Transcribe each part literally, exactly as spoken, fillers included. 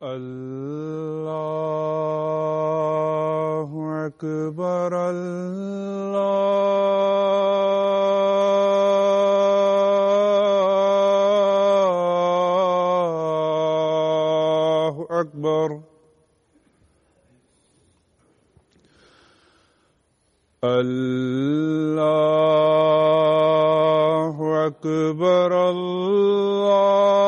Allahu Akbar, Allahu Akbar, Allahu Akbar, Allah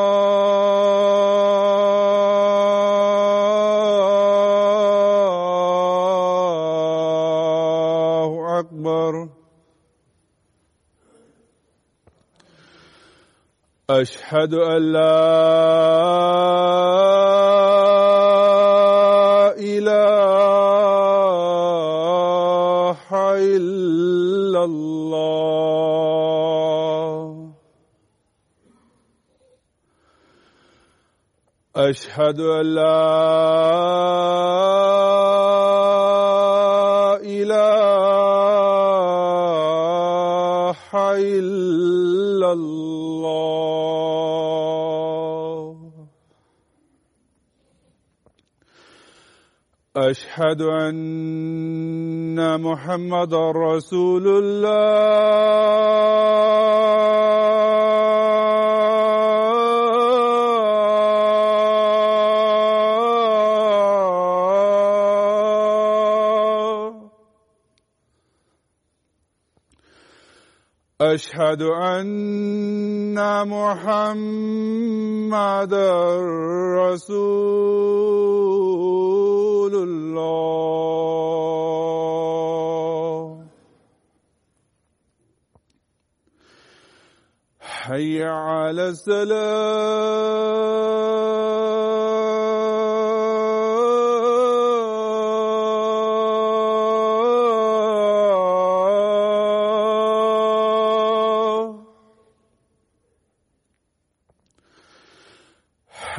أشهد أن لا إله إلا الله أشهد أن لا إله إلا الله أشهد أن محمد رسول الله أشهد أن محمد رسول الله حي على الصلاة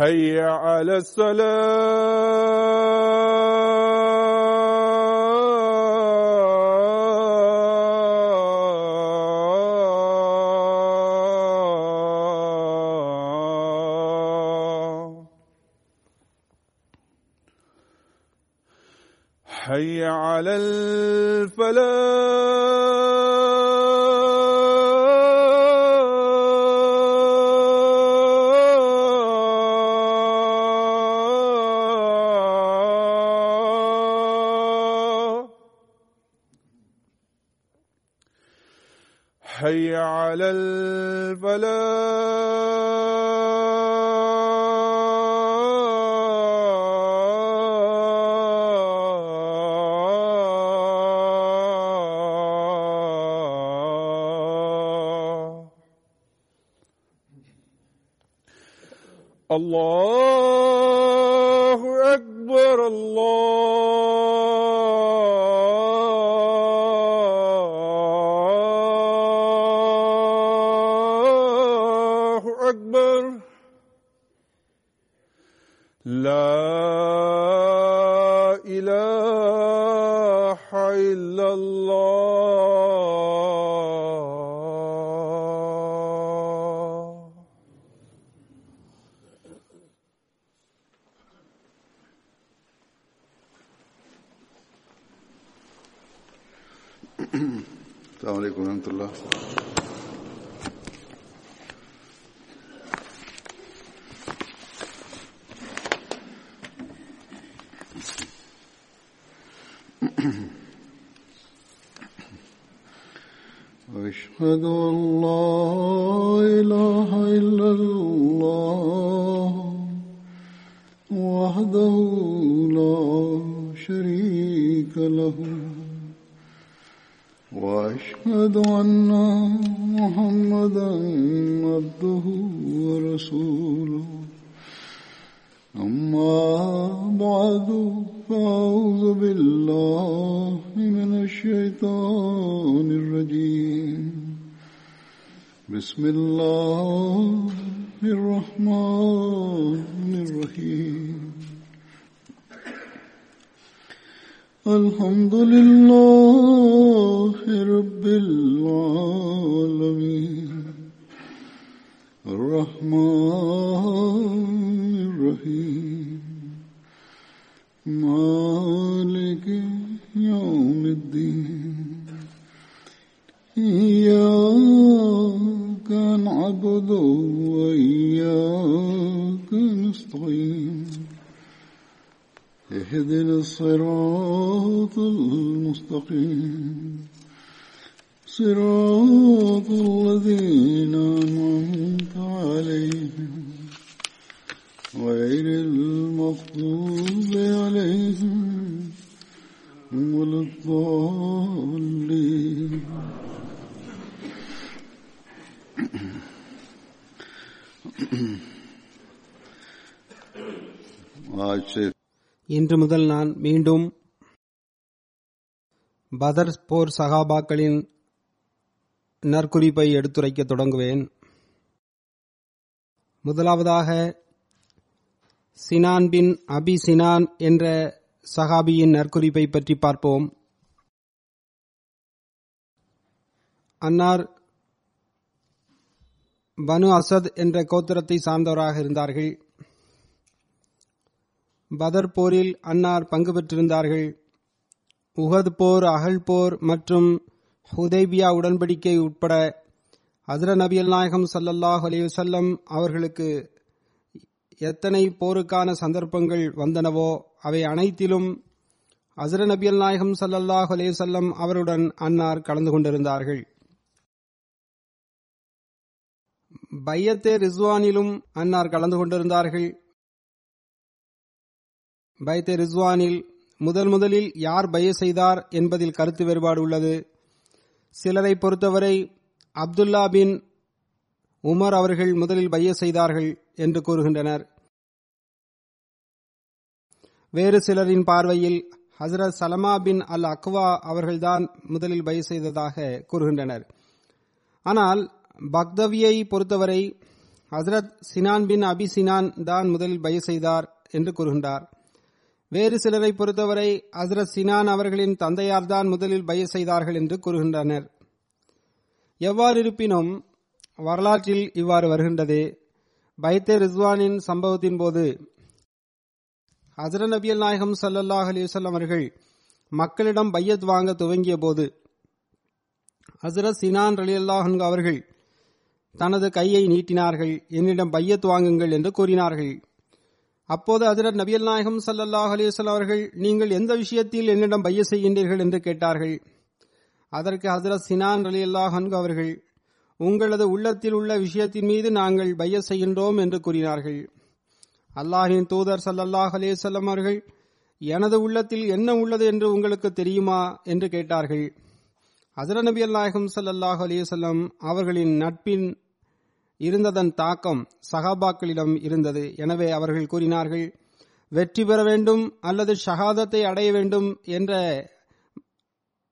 حي على الصلاة حي على الفلاح حي على الفلاح الله أكبر الله أكبر لا إله إلا الله السلام عليكم ورحمة الله. أشهد أن لا إله إلا الله وحده لا شريك له وأشهد أن محمدًا عبده ورسوله أما بعد فأعوذ بالله من الشيطان الرجيم بسم الله الرحمن الرحيم الحمد لله رب العالمين الرحمن الرحيم إياك نعبد وإياك نستعين اهدنا الصراط المستقيم صراط الذين أنعمت عليهم غير المغضوب عليهم ولا الضالين. இன்று முதல் நான் மீண்டும் பதர் போர் சகாபாக்களின் நற்குறிப்பை எடுத்துரைக்க தொடங்குவேன். முதலாவதாக சினான் பின் அபி சினான் என்ற சஹாபியின் நற்குறிப்பை பற்றி பார்ப்போம். அன்னார் பனு அசத் என்ற கோத்திரத்தை சார்ந்தவராக இருந்தார்கள். பதர் போரில் அன்னார் பங்கு பெற்றிருந்தார்கள். உஹத் போர், அகல் போர் மற்றும் ஹுதைபியா உடன்படிக்கை உட்பட ஹஜ்ரத் நபிகள் நாயகம் ஸல்லல்லாஹு அலைஹி வஸல்லம் அவர்களுக்கு எத்தனை போருக்கான சந்தர்ப்பங்கள் வந்தனவோ அவை அனைத்திலும் ஹஜ்ரத் நபிகள் நாயகம் ஸல்லல்லாஹு அலைஹி வஸல்லம் அவருடன் அன்னார் கலந்து கொண்டிருந்தார்கள். பையத்தே ரிஸ்வானிலும் அன்னார் கலந்து கொண்டிருந்தார்கள். பையத்தே ரிஸ்வானில் முதல் முதலில் யார் பைய செய்தார் என்பதில் கருத்து வேறுபாடு உள்ளது. சிலரை பொறுத்தவரை அப்துல்லா பின் உமர் அவர்கள் முதலில் பைய செய்தார்கள் என்று கூறுகின்றனர். வேறு சிலரின் பார்வையில் ஹசரத் சலமா பின் அல் அக்வா அவர்கள்தான் முதலில் பைய செய்ததாக கூறுகின்றனர். ஆனால் பக்தவியை பொறுத்தவரை ஹசரத் சினான் பின் அபி சினான் தான் முதலில் பைய செய்தார் என்று கூறுகின்றார். வேறு சிலரை பொறுத்தவரை ஹசரத் சினான் அவர்களின் தந்தையார்தான் முதலில் பைய செய்தார்கள் என்று கூறுகின்றனர். எவ்வாறு இருப்பினும் வரலாற்றில் இவ்வாறு வருகின்றது. பைத்தே ரிஸ்வானின் சம்பவத்தின் போது ஹஜ்ரத் நபிகள் நாயகம் ஸல்லல்லாஹு அலைஹி வஸல்லம் அவர்கள் மக்களிடம் பையத் வாங்க துவங்கிய போது ஹஜ்ரத் சினான் ரலியல்லாஹு அன்ஹு அவர்கள் தனது கையை நீட்டினார்கள். என்னிடம் பையத் வாங்குங்கள் என்று கூறினார்கள். அப்போது ஹஜ்ரத் நபிகள் நாயகம் ஸல்லல்லாஹு அலைஹி வஸல்லம் அவர்கள், நீங்கள் எந்த விஷயத்தில் என்னிடம் பைய செய்கின்றீர்கள் என்று கேட்டார்கள். அதற்கு ஹஜ்ரத் சினான் ரலியல்லாஹு அன்ஹு அவர்கள், உங்களது உள்ளத்தில் உள்ள விஷயத்தின் மீது நாங்கள் பைய செய்கின்றோம் என்று கூறினார்கள். அல்லாஹின் தூதர் ஸல்லல்லாஹு அலைஹி வஸல்லம் அவர்கள், எனது உள்ளத்தில் என்ன உள்ளது என்று உங்களுக்கு தெரியுமா என்று கேட்டார்கள். ஹஜ்ரத் நபிகள் நாயகம் ஸல்லல்லாஹு அலைஹி வஸல்லம் அவர்களின் நட்பின் இருந்ததன் தாக்கம் சஹாபாக்களிடம் இருந்தது. எனவே அவர்கள் கூறினார்கள், வெற்றி பெற வேண்டும் அல்லது ஷஹாதத்தை அடைய வேண்டும் என்ற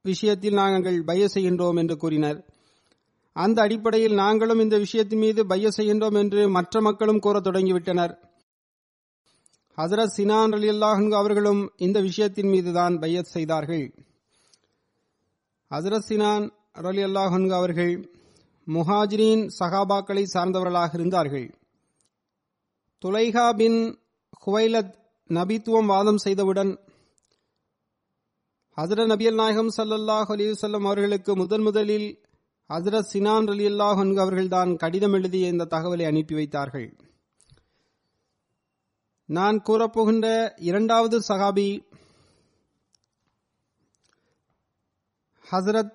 விஷயத்தில் நாங்கள் பைய செய்கின்றோம் என்று கூறினர். அந்த அடிப்படையில் நாங்களும் இந்த விஷயத்தின் மீது பைய செய்கின்றோம் என்று மற்ற மக்களும் கூற தொடங்கிவிட்டனர். ஹஜ்ரத் சினான் ரலியல்லாஹு அன்ஹு அவர்களும் இந்த விஷயத்தின் மீதுதான் பையத் செய்தார்கள். ஹஜ்ரத் சினான் ரலியல்லாஹு அன்ஹு அவர்கள் முஹாஜிரின் சஹாபாக்களை சார்ந்தவர்களாக இருந்தார்கள். துலைஹா பின் குவைலத் நபித்துவம் வாதம் செய்தவுடன் ஹஜ்ரத் நபிகள் நாயகம் ஸல்லல்லாஹு அலைஹி வஸல்லம் அவர்களுக்கு முதன் முதலில் ஹஜ்ரத் சினான் ரலியல்லாஹு அன்ஹு அவர்கள்தான் கடிதம் எழுதிய இந்த தகவலை அனுப்பி வைத்தார்கள். நான் கூறப்போகின்ற இரண்டாவது சஹாபி ஹசரத்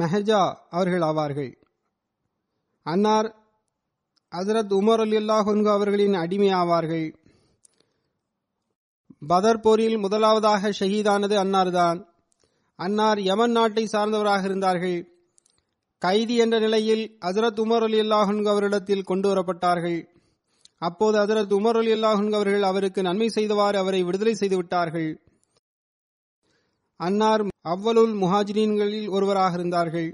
மெஹஜா அவர்கள் ஆவார்கள். அன்னார் ஹஜ்ரத் உமர் ரலியல்லாஹு அன்ஹு அவர்களின் அடிமை ஆவார்கள். பதர் போரில் முதலாவதாக ஷஹீதானது அன்னார்தான். அன்னார் யமன் நாட்டை சார்ந்தவராக இருந்தார்கள். கைதி என்ற நிலையில் ஹஜ்ரத் உமர் ரலியல்லாஹு அன்ஹு அவரிடத்தில் கொண்டு வரப்பட்டார்கள். அப்போது ஹஜ்ரத் உமர் ரலியல்லாஹு அன்ஹு அவர்கள் அவருக்கு நன்மை செய்தவாறு அவரை விடுதலை செய்துவிட்டார்கள். அன்னார் அவ்வலுல் முஹாஜிரீன்களில் ஒருவராக இருந்தார்கள்.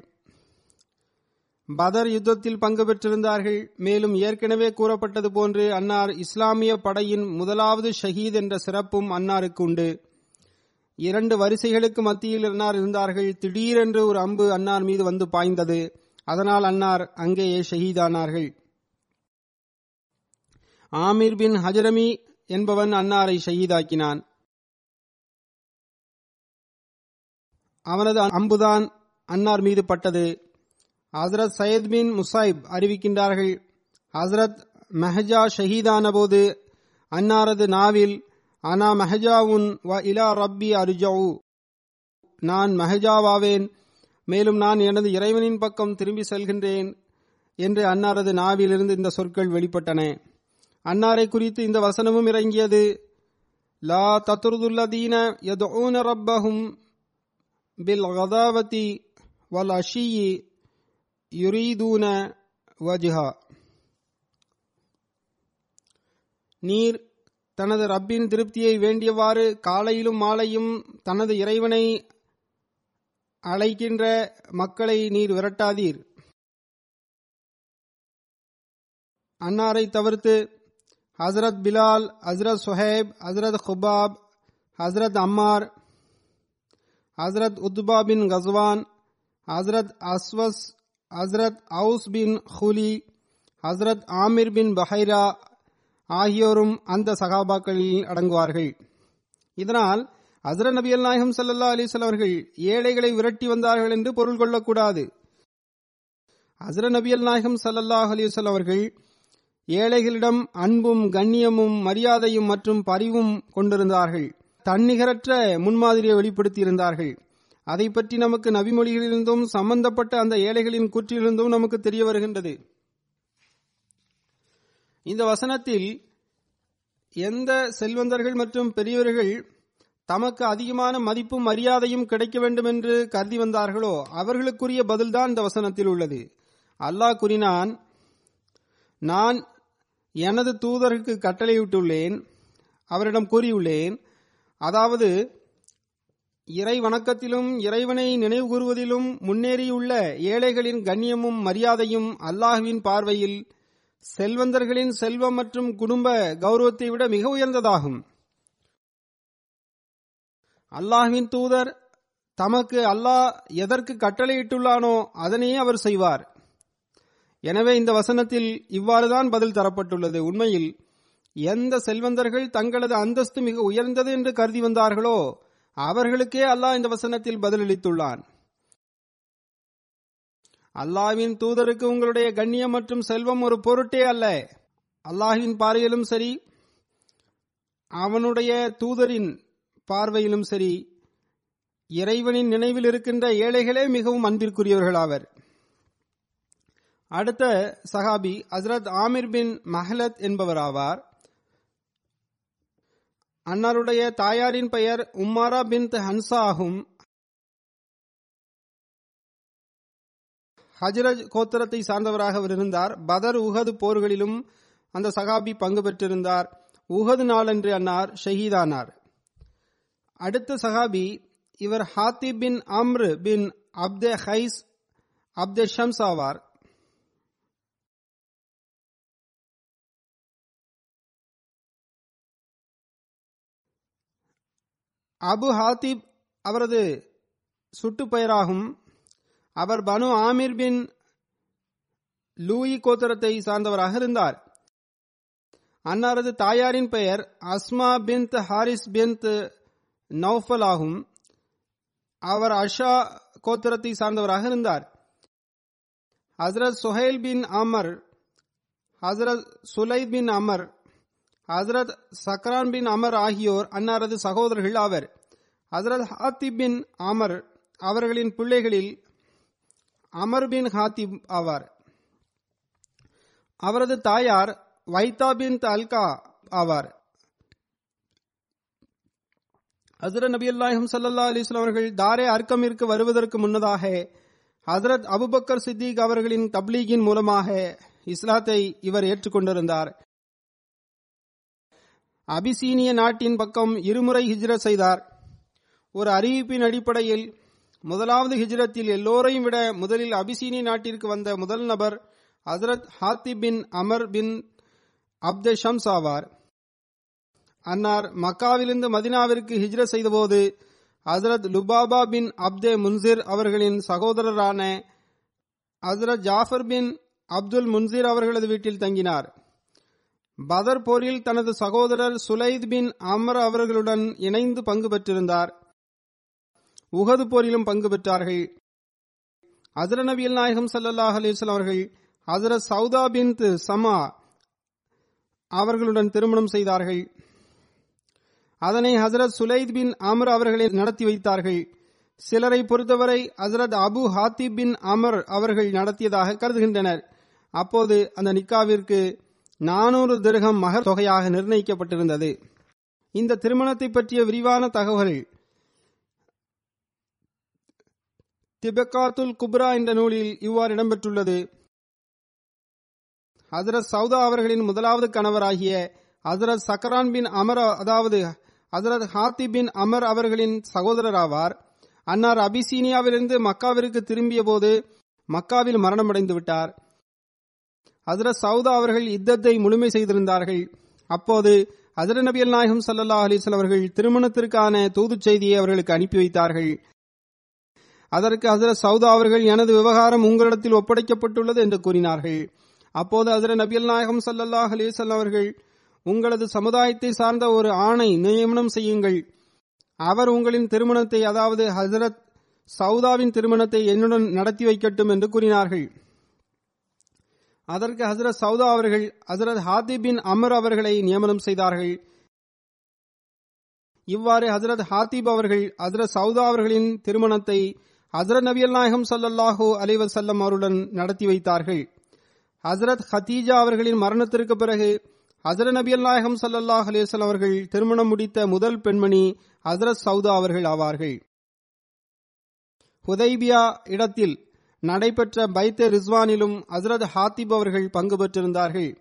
பதர் யுத்தத்தில் பங்கு பெற்றிருந்தார்கள். மேலும் ஏற்கனவே கூறப்பட்டது போன்று அன்னார் இஸ்லாமிய படையின் முதலாவது ஷஹீத் என்ற சிறப்பும் அன்னாருக்கு உண்டு. இரண்டு வரிசைகளுக்கு மத்தியில் அன்னார் இருந்தார்கள். திடீரென்று ஒரு அம்பு அன்னார் மீது வந்து பாய்ந்தது. அதனால் அன்னார் அங்கேயே ஷஹீதானார்கள். ஆமீர் பின் ஹஜரமி என்பவன் அன்னாரை ஷஹீதாக்கினான். அவனது அம்புதான் அன்னார் மீது பட்டது. ஹசரத் சயத் பின் முசாயிப் அறிவிக்கின்றார்கள், ஹசரத் மெஹஜா ஷஹீதான போது அன்னாரது நாவில் அனா மெஹஜாவுன் வ இலா ரப்பி அர்ஜவு, நான் மெஹஜாவாவேன், மேலும் நான் எனது இறைவனின் பக்கம் திரும்பி செல்கின்றேன் என்று அன்னாரது நாவிலிருந்து இந்த சொற்கள் வெளிப்பட்டன. அன்னாரை குறித்து இந்த வசனமும் இறங்கியது, லா தத்ருதுல்லதீன யதுன ரப்பஹும் பில் கதாவதி வல் அஷியி யுரீதுன வஜ்ஹா. நீர் தனது ரப்பின் திருப்தியை வேண்டியவாறு காலையிலும் மாலையும் தனது இறைவனை அழைக்கின்ற மக்களை நீர் விரட்டாதீர். அன்னாரை தவிர்த்து ஹசரத் பிலால், ஹசரத் சுஹேப், ஹசரத் குபாப், ஹசரத் அம்மார், ஹசரத் உத்பா பின் கஸ்வான், ஹசரத் அஸ்வஸ், ஹசரத் அவுஸ் பின் ஹுலி, ஹசரத் ஆமிர் பின் பஹைரா ஆகியோரும் அந்த சகாபாக்களில் அடங்குவார்கள். இதனால் ஹசரத் நபியல் நாயகம் ஸல்லல்லாஹு அலைஹி வஸல்லம் அவர்கள் ஏழைகளை விரட்டி வந்தார்கள் என்று பொருள் கொள்ளக்கூடாது. ஹசரத் நபியல் நாயகம் ஸல்லல்லாஹு அலைஹி வஸல்லம் அவர்கள் ஏழைகளிடம் அன்பும் கண்ணியமும் மரியாதையும் மற்றும் பரிவும் கொண்டிருந்தார்கள். தன்னிகரற்ற முன்மாதிரியை வெளிப்படுத்தி இருந்தார்கள். அதை பற்றி நமக்கு நபிமொழிகளிலிருந்தும் சம்பந்தப்பட்ட அந்த ஏழைகளின் கூற்றிலிருந்தும் நமக்கு தெரிய வருகின்றது. இந்த வசனத்தில் எந்த செல்வந்தர்கள் மற்றும் பெரியவர்கள் தமக்கு அதிகமான மதிப்பும் மரியாதையும் கிடைக்க வேண்டும் என்று கருதி வந்தார்களோ அவர்களுக்குரிய பதில்தான் இந்த வசனத்தில் உள்ளது. அல்லாஹ் கூறினான், நான் எனது தூதருக்கு கட்டளையிட்டுள்ளேன், அவரிடம் கூறியுள்ளேன், அதாவது இறை வணக்கத்திலும் இறைவனை நினைவு கூறுவதிலும் முன்னேறியுள்ள ஏழைகளின் கண்ணியமும் மரியாதையும் அல்லாஹ்வின் பார்வையில் செல்வந்தர்களின் செல்வம் மற்றும் குடும்ப கௌரவத்தை விட மிக உயர்ந்ததாகும். அல்லாஹ்வின் தூதர் தமக்கு அல்லாஹ் எதற்கு கட்டளையிட்டுள்ளானோ அதனையே அவர் செய்வார். எனவே இந்த வசனத்தில் இவ்வாறுதான் பதில் தரப்பட்டுள்ளது. உண்மையில் எந்த செல்வந்தர்கள் தங்களது அந்தஸ்து மிக உயர்ந்தது என்று கருதி வந்தார்களோ அவர்களுக்கே அல்லாஹ் இந்த வசனத்தில் பதிலளித்துள்ளான். அல்லாஹ்வின் தூதருக்கு உங்களுடைய கண்ணியம் மற்றும் செல்வம் ஒரு பொருட்டே அல்ல. அல்லாஹ்வின் பார்வையிலும் சரி அவனுடைய தூதரின் பார்வையிலும் சரி இறைவனின் நினைவில் இருக்கின்ற ஏழைகளே மிகவும் அன்பிற்குரியவர்களாவர். அடுத்த சஹாபி ஹசரத் ஆமிர் பின் மஹலத் என்பவர் ஆவார். அன்னாருடைய தாயாரின் பெயர் உம்மாரா பின் ஹன்சா ஆகும். ஹஜ்ரஜ் கோத்திரத்தை சார்ந்தவராக அவர் இருந்தார். பதர், உஹது போர்களிலும் அந்த சஹாபி பங்கு பெற்றிருந்தார். உஹது நாளன்று அன்னார் ஷஹீதானார். அடுத்த சஹாபி இவர் ஹாத்திப் பின் அம்ரு பின் அப்தே ஹைஸ் அப்தே ஷம்ஸ் ஆவார். அபு ஹாத்திப் அவரது சுட்டு பெயராகும். அவர் பனு ஆமீர் பின் லூயி கோத்திரத்தை சார்ந்தவராக இருந்தார். அன்னாரது தாயாரின் பெயர் Asma bin Harris bin Naufal ஆகும். அவர் அஷா கோத்திரத்தை சார்ந்தவராக இருந்தார். ஹசரத் சுஹைல் பின் அமர், ஹசரத் சுலைத் பின் அமர், ஹசரத் சக்ரான் பின் அமர் ஆகியோர் அன்னாரது சகோதரர்கள் ஆவர். ஹசரத் ஹாத்திப் பின் அமர் அவர்களின் பிள்ளைகளில் அமர் பின் ஹாத்திப் ஆவார். அவரது தாயார் வைத்தா பின் தல்கா ஆவார். ஹசரத் நபியல்லாஹு ஸல்லல்லாஹு அலைஹி வஸல்லம் அவர்கள் தாரே அர்கமிற்கு வருவதற்கு முன்னதாக ஹசரத் அபுபக்கர் சித்திக் அவர்களின் தப்லீகின் மூலமாக இஸ்லாத்தை இவர் ஏற்றுக்கொண்டிருந்தார். அபிசீனிய நாட்டின் பக்கம் இருமுறை ஹிஜ்ரத் செய்தார். ஒரு அறிவிப்பின் அடிப்படையில் முதலாவது ஹிஜ்ரத்தில் எல்லோரையும் விட முதலில் அபிசீனிய நாட்டிற்கு வந்த முதல் நபர் ஹசரத் ஹாத்திப் பின் அமர் பின் அப்தே ஷம்ஸ் ஆவார். அன்னார் மக்காவிலிருந்து மதினாவிற்கு ஹிஜ்ரத் செய்தபோது ஹசரத் லுபாபா பின் அப்தே முன்சிர் அவர்களின் சகோதரரான ஹசரத் ஜாஃபர் பின் அப்துல் முன்சிர் அவர்களது வீட்டில் தங்கினார். பதர் போரில் தனது சகோதரர் சுலைத் பின் அமர் அவர்களுடன் இணைந்து பங்கு பெற்றிருந்தார். உஹது போரிலும் பங்கு பெற்றார்கள். ஹஜ்ரத் நபிகள் நாயகம் ஸல்லல்லாஹு அலைஹி வஸல்லம் அவர்கள் ஹஜ்ரத் சௌதா பின்த் சமா அவர்களுடன் திருமணம் செய்தார்கள். அதனை ஹஜ்ரத் சுலைத் பின் அமர் அவர்களை நடத்தி வைத்தார்கள். சிலரை பொறுத்தவரை ஹஜ்ரத் அபு ஹாத்திப் பின் அமர் அவர்கள் நடத்தியதாக கருதுகின்றனர். அப்போது அந்த நிக்காவிற்கு நானூறு திர்ஹம் மஹர் தொகையாக நிர்ணயிக்கப்பட்டிருந்தது. இந்த திருமணத்தை பற்றிய விரிவான தகவல்கள் திபக்காத்துல் குப்ரா என்ற நூலில் இவ்வாறு இடம்பெற்றுள்ளது. ஹஜ்ரத் சௌதா அவர்களின் முதலாவது கணவராகிய ஹஜ்ரத் சக்கரான் பின் அமர், அதாவது ஹஜ்ரத் ஹாத்தி பின் அமர் அவர்களின் சகோதரராவார். அன்னார் அபிசீனியாவிலிருந்து மக்காவிற்கு திரும்பிய போது மக்காவில் மரணமடைந்து விட்டார். ஹஜ்ரத் சௌதா அவர்கள் இத்தத்தை முழுமை செய்திருந்தார்கள். அப்போது ஹஜ்ரத் நபிகள் நாயகம் ஸல்லல்லாஹு அலைஹி வஸல்லம் அவர்கள் திருமணத்திற்கான தூதுச் செய்தியை அவர்களுக்கு அனுப்பி வைத்தார்கள். அதற்கு ஹஜ்ரத் சௌதா அவர்கள், எனது விவகாரம் உங்களிடத்தில் ஒப்படைக்கப்பட்டுள்ளது என்று கூறினார்கள். அப்போது ஹஜ்ரத் நபிகள் நாயகம் ஸல்லல்லாஹு அலைஹி வஸல்லம் அவர்கள், உங்களது சமுதாயத்தை சார்ந்த ஒரு ஆணை நியமனம் செய்யுங்கள், அவர் உங்களின் திருமணத்தை, அதாவது ஹஜ்ரத் சௌதாவின் திருமணத்தை என்னுடன் நடத்தி வைக்கட்டும் என்று கூறினார்கள். அதற்கு ஹஜ்ரத் சௌதா அவர்கள் ஹஜ்ரத் ஹாத்திப் பின் அமர் அவர்களை நியமனம் செய்தார்கள். இவ்வாறு ஹஜ்ரத் ஹாத்திப் அவர்கள் ஹஜ்ரத் சௌதா அவர்களின் திருமணத்தை ஹஜ்ரத் நபிகள் நாயகம் ஸல்லல்லாஹு அலைஹி வஸல்லம் அவருடன் நடத்தி வைத்தார்கள். ஹஜ்ரத் ஹதீஜா அவர்களின் மரணத்திற்கு பிறகு ஹஜ்ரத் நபிகள் நாயகம் ஸல்லல்லாஹு அலைஹி வஸல்லம் அவர்கள் திருமணம் முடித்த முதல் பெண்மணி ஹஜ்ரத் சௌதா அவர்கள் ஆவார்கள். ஹுதைபியா இடத்தில் நடைபெற்ற பைத்தே ரிஸ்வானிலும் ஹஜ்ரத் ஹாத்திப் அவர்கள் பங்கு பெற்றிருந்தார்கள்.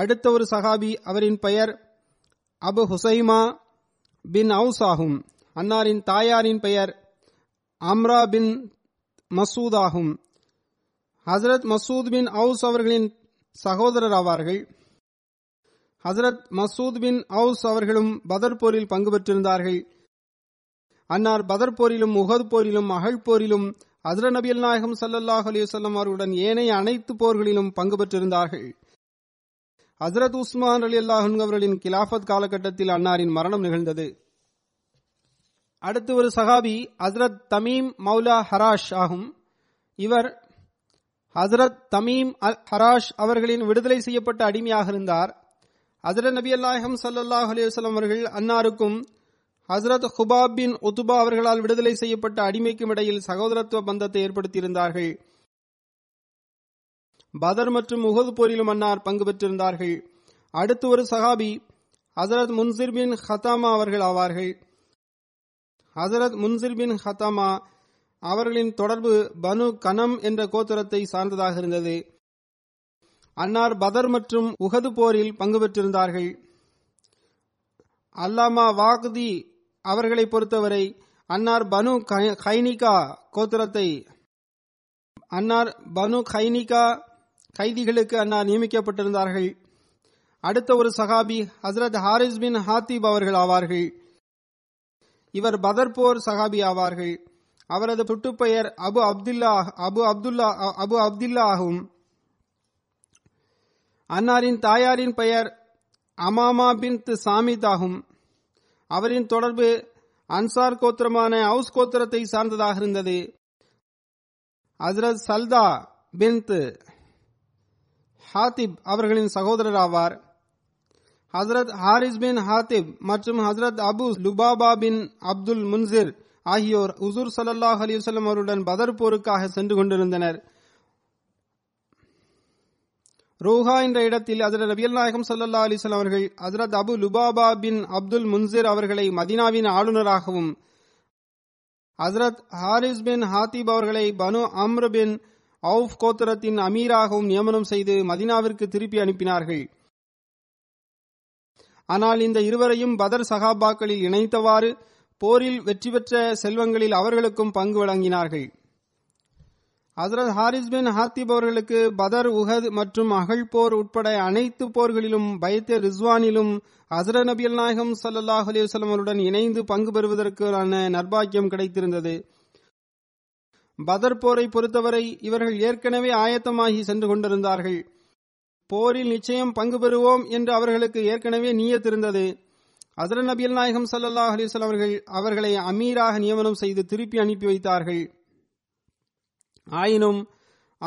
அடுத்த ஒரு சஹாபி, அவரின் பெயர் அபு ஹுசைமா பின் அவுஸ் ஆகும். அன்னாரின் தாயாரின் பெயர் அம்ரா பின் மசூத் ஆகும். ஹஜ்ரத் மசூத் பின் அவுஸ் அவர்களின் சகோதரர் ஆவார்கள். ஹஜ்ரத் மசூத் பின் அவுஸ் அவர்களும் பதர் போரில் பங்கு பெற்றிருந்தார்கள். அன்னார் பதர் போரிலும் உஹத் போரிலும் அஹல் போரிலும் ஹஜ்ரத் நபிகள் நாயகம் ஸல்லல்லாஹு அலைஹி வஸல்லம் அவர்களுடன் ஏனைய அனைத்து போர்களிலும் பங்கு பெற்றிருந்தார்கள். ஹஜ்ரத் உஸ்மான் ரலியல்லாஹு அன்ஹு அவர்களின் கிலாஃபத் காலகட்டத்தில் அன்னாரின் மரணம் நிகழ்ந்தது. அடுத்து ஒரு சஹாபி ஹஜ்ரத் தமீம் மௌலா ஹராஷ் ஆகும். இவர் ஹஜ்ரத் தமீம் அல் ஹராஷ் அவர்களின் விடுதலை செய்யப்பட்ட அடிமையாக இருந்தார். ஹஜ்ரத் நபிகள் நாயகம் ஸல்லல்லாஹு அலைஹி வஸல்லம் அவர்கள் அன்னாருக்கும் ஹஜ்ரத் ஹுபாப் பின் உத்பா அவர்களால் விடுதலை செய்யப்பட்ட அடிமைக்கும் இடையில் சகோதரத்துவ பந்தத்தை ஏற்படுத்தியிருந்தார்கள். பதர் மற்றும் உஹது போரிலும் அன்னார் பங்கு பெற்றிருந்தார்கள். அடுத்து ஒரு சஹாபி ஹஜ்ரத் முன்சிர் பின் ஹதாமா அவர்கள் ஆவார்கள். ஹஜ்ரத் முன்சிர் பின் ஹதாமா அவர்களின் தொடர்பு பனு கனம் என்ற கோத்திரத்தை சார்ந்ததாக இருந்தது. அன்னார் பதர் மற்றும் உஹது போரில் பங்கு பெற்றிருந்தார்கள். அல்லாமா வாக்தி அவர்களை பொறுத்தவரை அன்னார் பனு கைனிகா கோத்திரத்தை அன்னார் பனு கைனிகா கைதிகளுக்கு அன்னார் நியமிக்கப்பட்டிருந்தார்கள். அடுத்த ஒரு சஹாபி ஹஜ்ரத் ஹாரிஸ் பின் ஹாத்திப் அவர்கள் ஆவார்கள். இவர் பதர் போர் சஹாபி ஆவார்கள். அவரது புட்டுப்பெயர் அபு அப்துல்லா அபு அப்துல்லா அபு அப்துல்லா ஆகும். அன்னாரின் தாயாரின் பெயர் அமாமா பின் சாமித் ஆகும். அவரின் தொடர்பு அன்சார் கோத்திரமான ஹவுஸ் கோத்திரத்தை சார்ந்ததாக இருந்தது. ஹஜ்ரத் சல்தா பின் ஹாத்திப் அவர்களின் சகோதரர் ஆவார். ஹஜ்ரத் ஹாரிஸ் பின் ஹாத்திப் மற்றும் ஹஜ்ரத் Abu Lubaba bin Abdul Munzir ஆகியோர் ஹுசூர் ஸல்லல்லாஹு அலைஹி வஸல்லம் அவருடன் பதர் போருக்காக சென்று கொண்டிருந்தனர். ரோஹா என்ற இடத்தில் ஹஜ்ரத் நபிகள் நாயகம் ஸல்லல்லாஹு அலைஹி வஸல்லம் அவர்கள் ஹஜ்ரத் Abu Lubaba bin Abdul Munzir அவர்களை மதீனாவின் ஆளுநராகவும், ஹஜ்ரத் ஹாரிஸ் பின் ஹாத்திப் அவர்களை பனு அம்ர் பின் அவுஃப் கோத்திரத்தின் அமீராகவும் நியமனம் செய்து மதீனாவிற்கு திருப்பி அனுப்பினார்கள். ஆனால் இந்த இருவரையும் பதர் சஹாபாக்களில் இணைத்தவாறு போரில் வெற்றி பெற்ற செல்வங்களில் அவர்களுக்கும் பங்கு வழங்கினார்கள். ஹஜ்ரத் ஹாரிஸ் பின் ஹாத்திப் அவர்களுக்கு பதர், உஹத் மற்றும் அகழ் போர் உட்பட அனைத்து போர்களிலும் பைத்தே ரிஸ்வானிலும் ஹஜ்ரத் நபிகள் நாயகம் ஸல்லல்லாஹு அலைஹி வஸல்லம் அவர்களுடன் இணைந்து பங்கு பெறுவதற்கான நற்பாக்கியம் கிடைத்திருந்தது. பதர் போரை பொறுத்தவரை இவர்கள் ஏற்கனவே ஆயத்தமாகி சென்று கொண்டிருந்தார்கள். போரில் நிச்சயம் பங்கு பெறுவோம் என்று அவர்களுக்கு ஏற்கனவே நீயத் இருந்தது. ஹஸ்ரத் நபிகள் நாயகம் ஸல்லல்லாஹு அலைஹி வஸல்லம் அவர்கள் அவர்களை அமீராக நியமனம் செய்து திருப்பி அனுப்பி வைத்தார்கள். ஆயினும்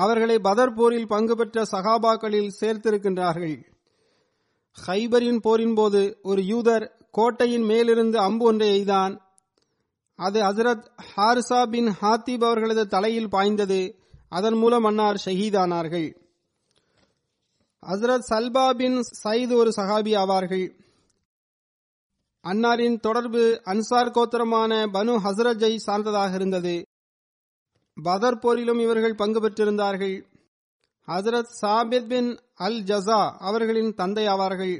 அவர்களை பதர் போரில் பங்கு பெற்ற சகாபாக்களில் சேர்த்திருக்கின்றார்கள். ஹைபரின் போரின் போது ஒரு யூதர் கோட்டையின் மேலிருந்து அம்பு ஒன்றை எய்தான். அது ஹசரத் ஹாரிசா பின் ஹாத்திப் அவர்களது தலையில் பாய்ந்தது. அதன் மூலம் அன்னார் ஷஹீதானார்கள். ஹசரத் சல்பா பின் சயீத் ஒரு சஹாபி ஆவார்கள். அன்னாரின் தொடர்பு அன்சார் கோத்திரமான பனு ஹசரஜை சார்ந்ததாக இருந்தது. பதர் போரிலும் இவர்கள் பங்கு பெற்றிருந்தார்கள். ஹசரத் சாபித் பின் அல் ஜஸா அவர்களின் தந்தை ஆவார்கள்.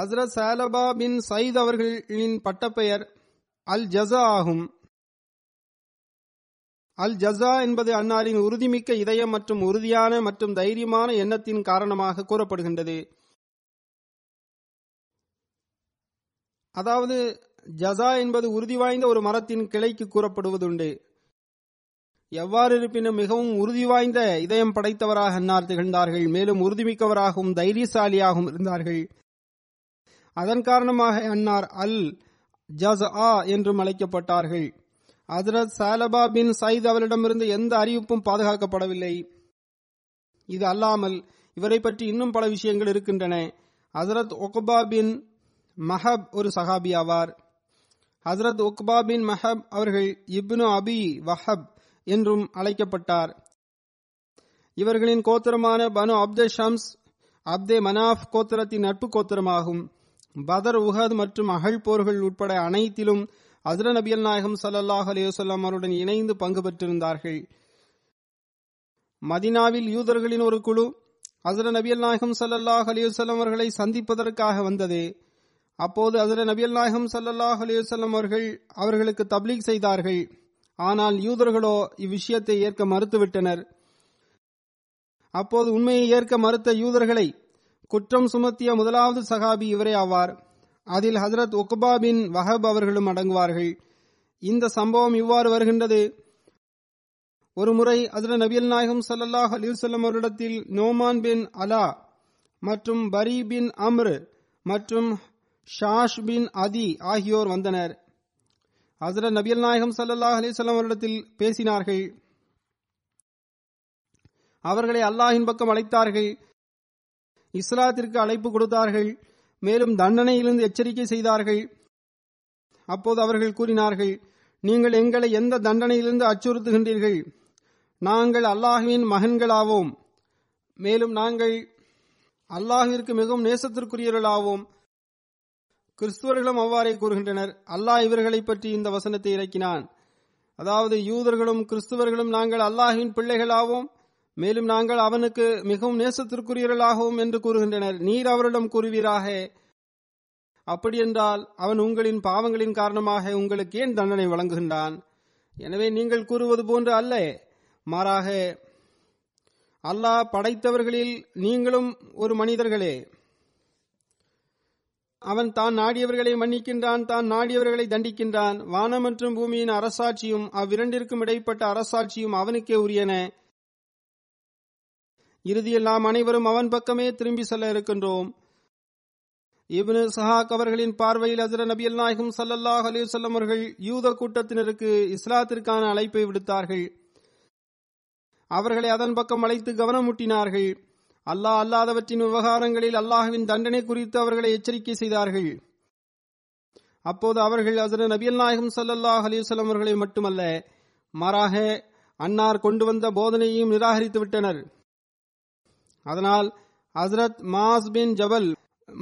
ஹசரத் சலபா பின் சயீத் அவர்களின் பட்டப்பெயர் அல் ஜஸா ஆகும். அல் ஜஸா என்பது அன்னாரின் உறுதிமிக்க இதயம் மற்றும் உறுதியான மற்றும் தைரியமான எண்ணத்தின் காரணமாக கூறப்படுகின்றது. அதாவது ஜஸா என்பது உறுதி வாய்ந்த ஒரு மரத்தின் கிளைக்கு கூறப்படுவதுண்டு. எவ்வாறு இருப்பினும் மிகவும் உறுதி வாய்ந்த இதயம் படைத்தவராக அன்னார் திகழ்ந்தார்கள். மேலும் உறுதிமிக்கவராகவும் தைரியசாலியாகவும் இருந்தார்கள். அதன் காரணமாக அன்னார் அல் ஜஸா என்றும் அழைக்கப்பட்டார்கள். ஹஜ்ரத் சலபா பின் சயீத் அவரிடமிருந்து எந்த அறிவிப்பும் பாதுகாக்கப்படவில்லை. இது அல்லாமல் இவரை பற்றி இன்னும் பல விஷயங்கள் இருக்கின்றன. ஹஜ்ரத் உக்பா பின் மஹப் ஒரு சஹாபி ஆவார். ஹஜ்ரத் உக்பா பின் மஹப் அவர்கள் இப்னு அபி வஹப் என்றும் அழைக்கப்பட்டார். இவர்களின் கோத்திரமான பனு அப்தே ஷம்ஸ் அப்தே மனாஃப் கோத்திரத்தின் நட்பு கோத்திரமாகும். பதர், உஹத் மற்றும் அகழ் போர்கள் உட்பட அனைத்திலும் ஹஸ்ரத் நபிகள் நாயகம் ஸல்லல்லாஹு அலைஹி வஸல்லம் அவருடன் இணைந்து பங்கு பெற்றிருந்தார்கள். மதினாவில் யூதர்களின் ஒரு குழு ஹஸ்ரத் நபிகள் நாயகம் ஸல்லல்லாஹு அலைஹி வஸல்லம் அவர்களை சந்திப்பதற்காக வந்தது. அப்போது ஹஸ்ரத் நபிகள் நாயகம் ஸல்லல்லாஹு அலைஹி வஸல்லம் அவர்கள் அவர்களுக்கு தப்லீக் செய்தார்கள். ஆனால் யூதர்களோ இவ்விஷயத்தை ஏற்க மறுத்துவிட்டனர். அப்போது உண்மையை ஏற்க மறுத்த யூதர்களை குற்றம் சுமத்திய முதலாவது சஹாபி இவரே ஆவார். அதில் ஹஜ்ரத் உக்பா பின் வஹப் அவர்களும் அடங்குவார்கள். இந்த சம்பவம் இவ்வாறு வருகின்றது. ஒரு முறை ஹஜ்ரத் நபிகள் நாயகம் ஸல்லல்லாஹு அலைஹி வஸல்லம் அவரிடத்தில் நோமான் பின் அலா மற்றும் பரி பின் அம்ர் மற்றும் ஷாஷ் பின் அதி ஆகியோர் வந்தனர். ஹஜ்ரத் நபிகள் நாயகம் ஸல்லல்லாஹு அலைஹி வஸல்லம் அவரிடத்தில் பேசினார்கள். அவர்களை அல்லாஹ்வின் பக்கம் அழைத்தார்கள். இஸ்லாத்திற்கு அழைப்பு கொடுத்தார்கள். மேலும் தண்டனையிலிருந்து எச்சரிக்கை செய்தார்கள். அப்போது அவர்கள் கூறினார்கள், நீங்கள் எங்களை எந்த தண்டனையிலிருந்து அச்சுறுத்துகின்றீர்கள்? நாங்கள் அல்லாஹ்வின் மகன்களாவோம். மேலும் நாங்கள் அல்லாஹ்விற்கு மிகவும் நேசத்திற்குரியவர்களாவோம். கிறிஸ்துவர்களும் அவ்வாறே கூறுகின்றனர். அல்லாஹ் இவர்களை பற்றி இந்த வசனத்தை இறக்கினான். அதாவது யூதர்களும் கிறிஸ்துவர்களும் நாங்கள் அல்லாஹ்வின் பிள்ளைகளாவோம், மேலும் நாங்கள் அவனுக்கு மிகவும் நேசத்திற்குரியவர்களாகவும் என்று கூறுகின்றனர். நீர் அவரிடம் கூறுவீராக, அப்படியென்றால் அவன் உங்களின் பாவங்களின் காரணமாக உங்களுக்கு ஏன் தண்டனை வழங்குகின்றான்? எனவே நீங்கள் கூறுவது போன்று அல்ல, மாறாக அல்லாஹ் படைத்தவர்களில் நீங்களும் ஒரு மனிதர்களே. அவன் தான் நாடியவர்களை மன்னிக்கின்றான், தான் நாடியவர்களை தண்டிக்கின்றான். வானம் மற்றும் பூமியின் அரசாட்சியும் அவ்விரண்டிற்கும் இடைப்பட்ட அரசாட்சியும் அவனுக்கே உரியன. இறுதியில் நாம் அனைவரும் அவன் பக்கமே திரும்பி செல்ல இருக்கின்றோம். இப்னு சஹாக் அவர்களின் பார்வையில் ஹஸ்ரத் நபிகள் நாயகம் ஸல்லல்லாஹு அலைஹி வஸல்லம் அவர்கள் யூத கூட்டத்தினருக்கு இஸ்லாத்திற்கான அழைப்பை விடுத்தார்கள். அவர்களை அதன் பக்கம் அழைத்து கவனமூட்டினார்கள். அல்லாஹ் அல்லாதவற்றின் விவகாரங்களில் அல்லாஹ்வின் தண்டனை குறித்து அவர்களை எச்சரிக்கை செய்தார்கள். அப்போது அவர்கள் ஹஸ்ரத் நபிகள் நாயகம் ஸல்லல்லாஹு அலைஹி வஸல்லம் அவர்களை மட்டுமல்ல, மாறாக அன்னார் கொண்டு வந்த போதனையையும் நிராகரித்து விட்டனர். அதனால் ஹஸ்ரத் மாஸ் பின் ஜபல்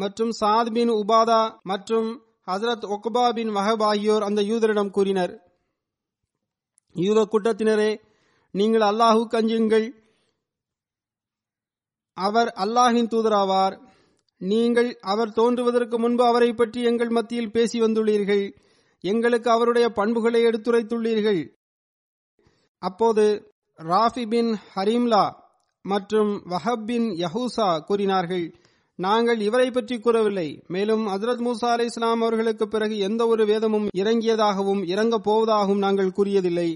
மற்றும் சாத் பின் உபாதா மற்றும் ஹஸ்ரத் உக்பா பின் வஹப் ஆகியோர் அந்த யூதரிடம் கூறினர், யூத கூட்டத்தினரே, நீங்கள் அல்லாஹ்வுக்கு அஞ்சுங்கள், அவர் அல்லாஹ்வின் தூதராவார். நீங்கள் அவர் தோன்றுவதற்கு முன்பு அவரை பற்றி எங்கள் மத்தியில் பேசி வந்துள்ளீர்கள். எங்களுக்கு அவருடைய பண்புகளை எடுத்துரைத்துள்ளீர்கள். அப்போது ராஃபி பின் ஹரீம்லா மற்றும் வஹப் பின் யஹூசா கூறினார்கள், நாங்கள் இவரை பற்றி கூறவில்லை. மேலும் ஹஜ்ரத் மூசா அலை இஸ்லாம் அவர்களுக்கு பிறகு எந்த ஒரு வேதமும் இறங்கியதாகவும் இறங்கப் போவதாகவும் நாங்கள் கூறியதில்லை.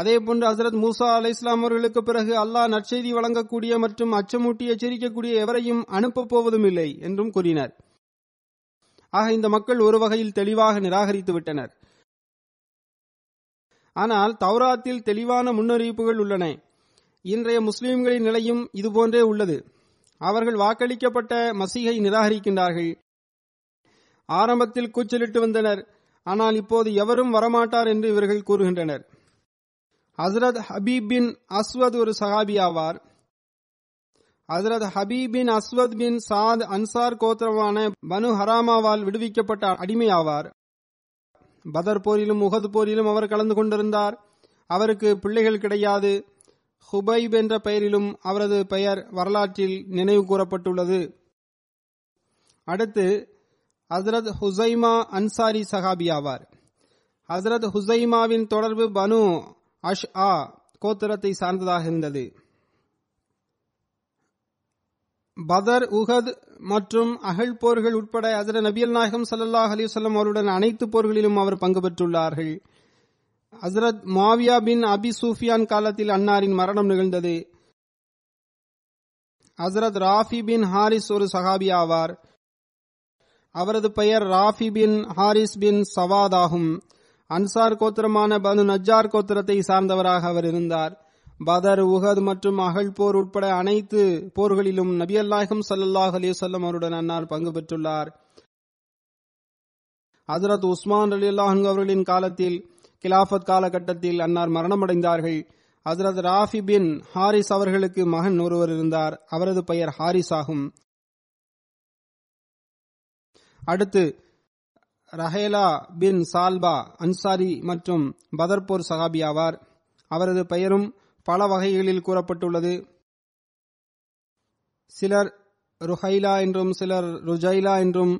அதேபோன்று ஹசரத் மூசா அலை இஸ்லாம் அவர்களுக்கு பிறகு அல்லாஹ் நற்செய்தி வழங்கக்கூடிய மற்றும் அச்சமூட்டி எச்சரிக்கக்கூடிய எவரையும் அனுப்பப் போவதும் இல்லை என்றும் கூறினார். ஆக இந்த மக்கள் ஒரு வகையில் தெளிவாக நிராகரித்து விட்டனர். ஆனால் தௌராத்தில் தெளிவான முன்னறிவிப்புகள் உள்ளன. இன்றைய முஸ்லிம்களின் நிலையும் இதுபோன்றே உள்ளது. அவர்கள் வாக்களிக்கப்பட்ட மசீகை நிராகரிக்கின்றார்கள். ஆரம்பத்தில் கூச்சலிட்டு வந்தனர், ஆனால் இப்போது எவரும் வரமாட்டார் என்று இவர்கள் கூறுகின்றனர். ஹசரத் ஹபீப் பின் அஸ்வத் ஒரு சஹாபி ஆவார். ஹசரத் ஹபீப் பின் அஸ்வத் பின் சாத் அன்சார் கோத்திரமான பனு ஹராமாவால் விடுவிக்கப்பட்ட அடிமை ஆவார். பதர் போரிலும் உஹது போரிலும் அவர் கலந்து கொண்டிருந்தார். அவருக்கு பிள்ளைகள் கிடையாது. ஹுபைப் என்ற பெயரிலும் அவரது பெயர் வரலாற்றில் நினைவு கூறப்பட்டுள்ளது. அடுத்து ஹசரத் ஹுசைமா அன்சாரி சஹாபி ஆவார். ஹசரத் ஹுசைமாவின் தொடர்பு பனு அஷ் ஆ கோத்திரத்தை சார்ந்ததாக இருந்தது. பதர், உஹத் மற்றும் அகல் போர்கள் உட்பட ஹசரத் நபியல் நாயகம் ஸல்லல்லாஹு அலைஹி வஸல்லம் அவருடன் அனைத்து போர்களிலும் அவர் பங்கு பெற்றுள்ளார்கள். ஹசரத் முஆவியா பின் அபி சூஃபியான் காலத்தில் அன்னாரின் மரணம் நிகழ்ந்தது. ஹசரத் ராஃபி பின் ஹாரிஸ் ஒரு சஹாபி ஆவார். அவரது பெயர் ராஃபி பின் ஹாரிஸ் பின் சவாத் ஆகும். அன்சார் கோத்திரமான பனு நஜ்ஜார் கோத்திரத்தை சார்ந்தவராக அவர் இருந்தார். பதர், உஹத் மற்றும் அகல் போர் உட்பட அனைத்து போர்களிலும் நபி அல்லாஹம் ஸல்லல்லாஹு அலைஹி வஸல்லம் அவருடன் அன்னார் பங்கு பெற்றுள்ளார். ஹஜ்ரத் உஸ்மான் ரலியல்லாஹு அன்ஹு அவர்களின் காலத்தில் கிலாஃபத் காலகட்டத்தில் அன்னார் மரணமடைந்தார்கள். ஹஜ்ரத் ராஃபி பின் ஹாரிஸ் அவர்களுக்கு மகன் ஒருவர் இருந்தார். அவரது பெயர் ஹாரிஸ் ஆகும். அடுத்து ரஹேலா பின் சால்பா அன்சாரி மற்றும் பதர்போர் சஹாபி ஆவார். அவரது பெயரும் பல வகைகளில் கூறப்பட்டுள்ளது. சிலர் ருஹைலா என்றும் சிலர் ருஜைலா என்றும்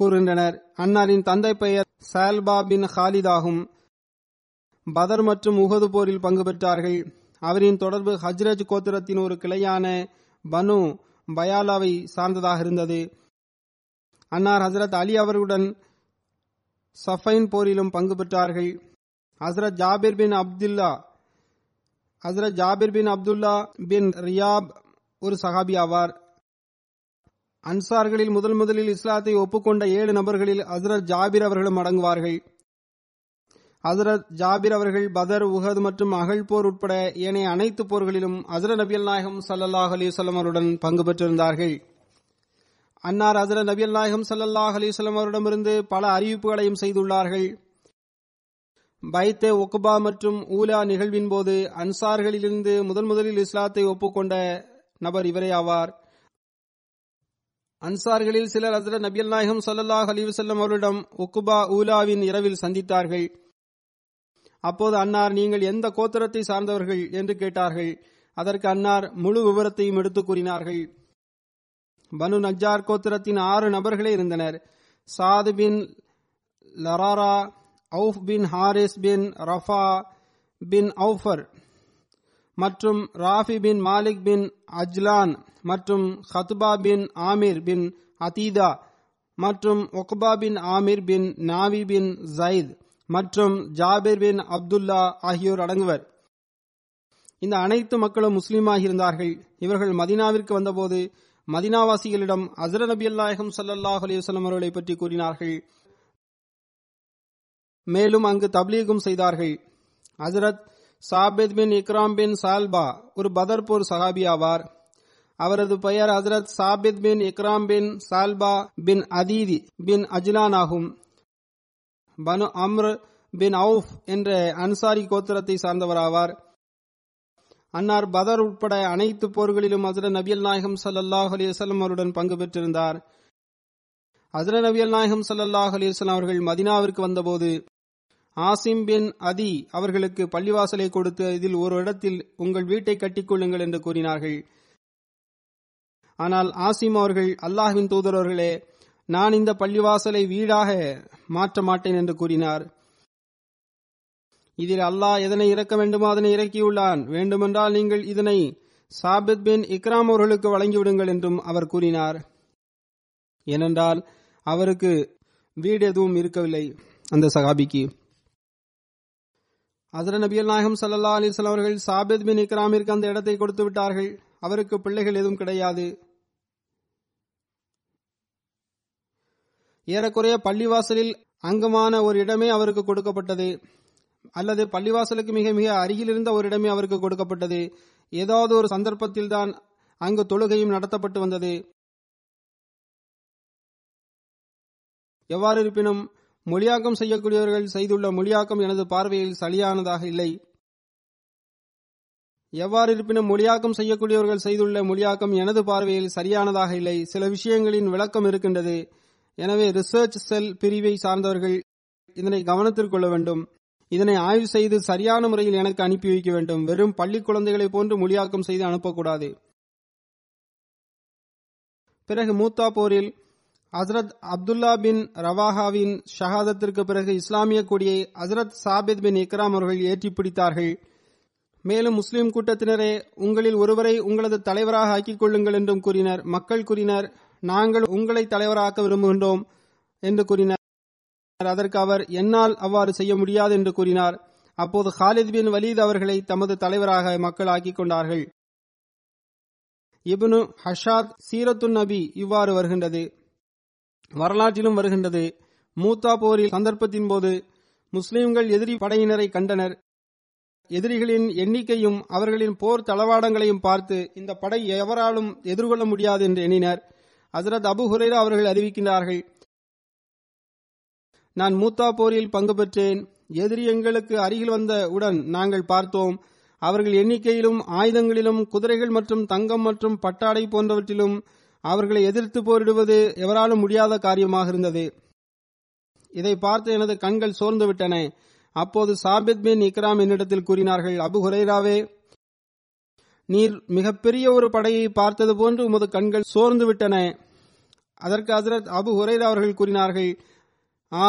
கூறுகின்றனர். அன்னாரின் தந்தை பெயர் சால்பா பின் ஹாலித் ஆகும். பதர் மற்றும் உஹது போரில் பங்கு பெற்றார்கள். அவரின் தொடர்பு ஹஜ்ரஜ் கோத்திரத்தின் ஒரு கிளையான பனு பயாலாவை சார்ந்ததாக இருந்தது. அன்னார் ஹசரத் அலி அவர்களுடன் சஃபைன் போரிலும் பங்கு பெற்றார்கள். ஹசரத் ஜாபிர் பின் அப்துல்லா ஹசரத் Jabir bin Abdullah bin Riyab ஒரு சஹாபி ஆவார். அன்சார்களில் முதல் முதலில் இஸ்லாத்தை ஒப்புக்கொண்ட ஏழு நபர்களில் ஹசரத் ஜாபிர் அவர்களும் அடங்குவார்கள். ஹசரத் ஜாபிர் அவர்கள் பதர், உஹத் மற்றும் அகல் போர் உட்பட ஏனைய அனைத்து போர்களிலும் ஹசரத் நபியல் நாயகம் ஸல்லல்லாஹு அலைஹி வஸல்லம் அவருடன் பங்கு பெற்றிருந்தார்கள். அன்னார் ஹஜ்ரத் நபியல் நாயகம் ஸல்லல்லாஹு அலைஹி வஸல்லம் அவரிடமிருந்து பல அறிவிப்புகளையும் செய்துள்ளார்கள். பைத்தே ஒக்குபா மற்றும் ஊலா நிகழ்வின் போது அன்சார்களிலிருந்து முதன் முதலில் இஸ்லாத்தை ஒப்புக்கொண்ட நபர் இவரே ஆவார். அன்சார்களில் சிலர் ஹஜ்ரத் நபியல் நாயகம் ஸல்லல்லாஹு அலைஹி வஸல்லம் அவரிடம் ஒக்குபா ஊலாவின் இரவில் சந்தித்தார்கள். அப்போது அன்னார், நீங்கள் எந்த கோத்திரத்தை சார்ந்தவர்கள் என்று கேட்டார்கள். அதற்கு அன்னார் முழு விவரத்தையும் எடுத்து கூறினார்கள். பனு நஜ்ஜார் கோத்திரத்தின் ஆறு நபர்களே இருந்தனர். சாது பின் லராரா, Auf bin Harris bin Rafa bin அவுஃபர் மற்றும் ராஃபி பின் மாலிக் பின் அஜ்லான் மற்றும் ஹத்பா பின் ஆமீர் பின் அதீதா மற்றும் ஒக்பா பின் ஆமீர் பின் நாவி பின் ஜயத் மற்றும் ஜாபிர் பின் அப்துல்லா ஆகியோர் அடங்குவர். இந்த அனைத்து மக்களும் முஸ்லீமாகியிருந்தார்கள். இவர்கள் மதீனாவிற்கு வந்தபோது மதினாவாசிகளிடம் ஹஜ்ரத் நபியல் நாயகம் ஸல்லல்லாஹு அலைஹி வஸல்லம் அவர்களை பற்றி கூறினார்கள். மேலும் அங்கு தப்லீகும் செய்தார்கள். ஹஜ்ரத் சாபித் பின் இக்ராம் பின் சால்பா ஒரு பதர்போர் சஹாபி ஆவார். அவரது பெயர் ஹஜ்ரத் சாபித் பின் இக்ராம் பின் சால்பா பின் அதீதி பின் அஜ்லான் ஆகும். பனு அம்ர் பின் அவுஃப் என்ற அன்சாரி கோத்திரத்தை சார்ந்தவராவார். அன்னார் பதர் உட்பட அனைத்து போர்களிலும் ஹஜ்ரத் நபியல் நாயகம் ஸல்லல்லாஹு அலைஹி வஸல்லம் அவருடன் பங்கு பெற்றிருந்தார். ஹஜ்ரத் நபியல் நாயகம் ஸல்லல்லாஹு அலைஹி வஸல்லம் அவர்கள் மதினாவிற்கு வந்தபோது ஆசிம் பின் அதி அவர்களுக்கு பள்ளிவாசலை கொடுத்து இதில் ஒரு இடத்தில் உங்கள் வீட்டை கட்டிக்கொள்ளுங்கள் என்று கூறினார்கள். ஆனால் ஆசிம் அவர்கள், அல்லாஹ்வின் தூதரவர்களே, நான் இந்த பள்ளிவாசலை வீடாக மாற்ற மாட்டேன் என்று கூறினார். இதில் அல்லாஹ் எதனை இறக்க வேண்டுமோ அதனை இறக்கியுள்ளான். வேண்டுமென்றால் நீங்கள் இதனை சாபித் பின் இக்ராம் அவர்களுக்கு வழங்கிவிடுங்கள் என்றும் அவர் கூறினார். ஏனென்றால் அவருக்கு வீடு எதுவும் இருக்கவில்லை அந்த சஹாபிக்கு. ஹஸ்ரத் நபிகள் நாயகம் ஸல்லல்லாஹு அலைஹி வஸல்லம் அவர்கள் சாபித் பின் இக்ராமிற்கு அந்த இடத்தை கொடுத்து விட்டார்கள். அவருக்கு பிள்ளைகள் எதுவும் கிடையாது. ஏறக்குறைய பள்ளிவாசலில் அங்கமான ஒரு இடமே அவருக்கு கொடுக்கப்பட்டது, அல்லது பள்ளிவாசலுக்கு மிக மிக அருகில் இருந்த ஒரு இடமே அவருக்கு கொடுக்கப்பட்டது. ஏதாவது ஒரு சந்தர்ப்பத்தில் தான் அங்கு தொழுகையும் நடத்தப்பட்டு வந்தது. எவ்வாறு இருப்பினும் மொழியாக்கம் செய்யக்கூடியவர்கள் செய்துள்ள மொழியாக்கம் எனது பார்வையில் சரியானதாக இல்லை. எவ்வாறு இருப்பினும் மொழியாக்கம் செய்யக்கூடியவர்கள் செய்துள்ள மொழியாக்கம் எனது பார்வையில் சரியானதாக இல்லை. சில விஷயங்களின் விளக்கம் இருக்கின்றது. எனவே ரிசர்ச் செல் பிரிவை சார்ந்தவர்கள் இதனை கவனத்தில் கொள்ள வேண்டும். இதனை ஆய்வு செய்து சரியான முறையில் எனக்கு அனுப்பி வைக்க வேண்டும். வெறும் பள்ளி குழந்தைகளை போன்று மொழியாக்கம் செய்து அனுப்பக்கூடாது. பிறகு மூத்தா போரில் ஹசரத் அப்துல்லா பின் ரவாஹாவின் ஷஹாதத்திற்கு பிறகு இஸ்லாமிய கொடியை ஹசரத் சாபித் பின் இக்ராம் அவர்கள் ஏற்றி பிடித்தார்கள். மேலும் முஸ்லிம் கூட்டத்தினரே, உங்களில் ஒருவரை உங்களது தலைவராக ஆக்கிக் கொள்ளுங்கள் என்றும் கூறினர். மக்கள் கூறினர், நாங்கள் உங்களை தலைவராக்க விரும்புகின்றோம் என்று கூறினர். அதற்கு அவர், என்னால் அவ்வாறு செய்ய முடியாது என்று கூறினார். அப்போது ஹாலித் பின் வலீத் அவர்களை தமது தலைவராக மக்கள் ஆக்கிக் கொண்டார்கள். இப்னு ஹஷாத் சீரத்து நபி இவ்வாறு வருகின்றது, வரலாற்றிலும் வருகின்றது. மூத்தா போரில் சந்தர்ப்பத்தின் போது முஸ்லிம்கள் எதிரி படையினரை கண்டனர். எதிரிகளின் எண்ணிக்கையும் அவர்களின் போர் தளவாடங்களையும் பார்த்து இந்த படை எவராலும் எதிர்கொள்ள முடியாது என்று எண்ணினர். ஹஸ்ரத் அபு ஹுரைரா அவர்கள் அறிவிக்கின்றார்கள், நான் மூத்தா போரில் பங்கு பெற்றேன். எதிரி எங்களுக்கு அருகில் வந்த உடன் நாங்கள் பார்த்தோம். அவர்கள் எண்ணிக்கையிலும் ஆயுதங்களிலும் குதிரைகள் மற்றும் தங்கம் மற்றும் பட்டாடை போன்றவற்றிலும் அவர்களை எதிர்த்து போரிடுவது எவராலும் முடியாத காரியமாக இருந்தது. இதை பார்த்து எனது கண்கள் சோர்ந்து விட்டன. அப்போது சாபித் பின் இக்ராம் என்னிடத்தில் கூறினார்கள், அபு ஹுரைராவே, நீர் மிகப்பெரிய ஒரு படையை பார்த்தது போன்று உமது கண்கள் சோர்ந்து விட்டன. அதற்கு ஹஸ்ரத் அபு ஹுரைரா அவர்கள் கூறினார்கள்,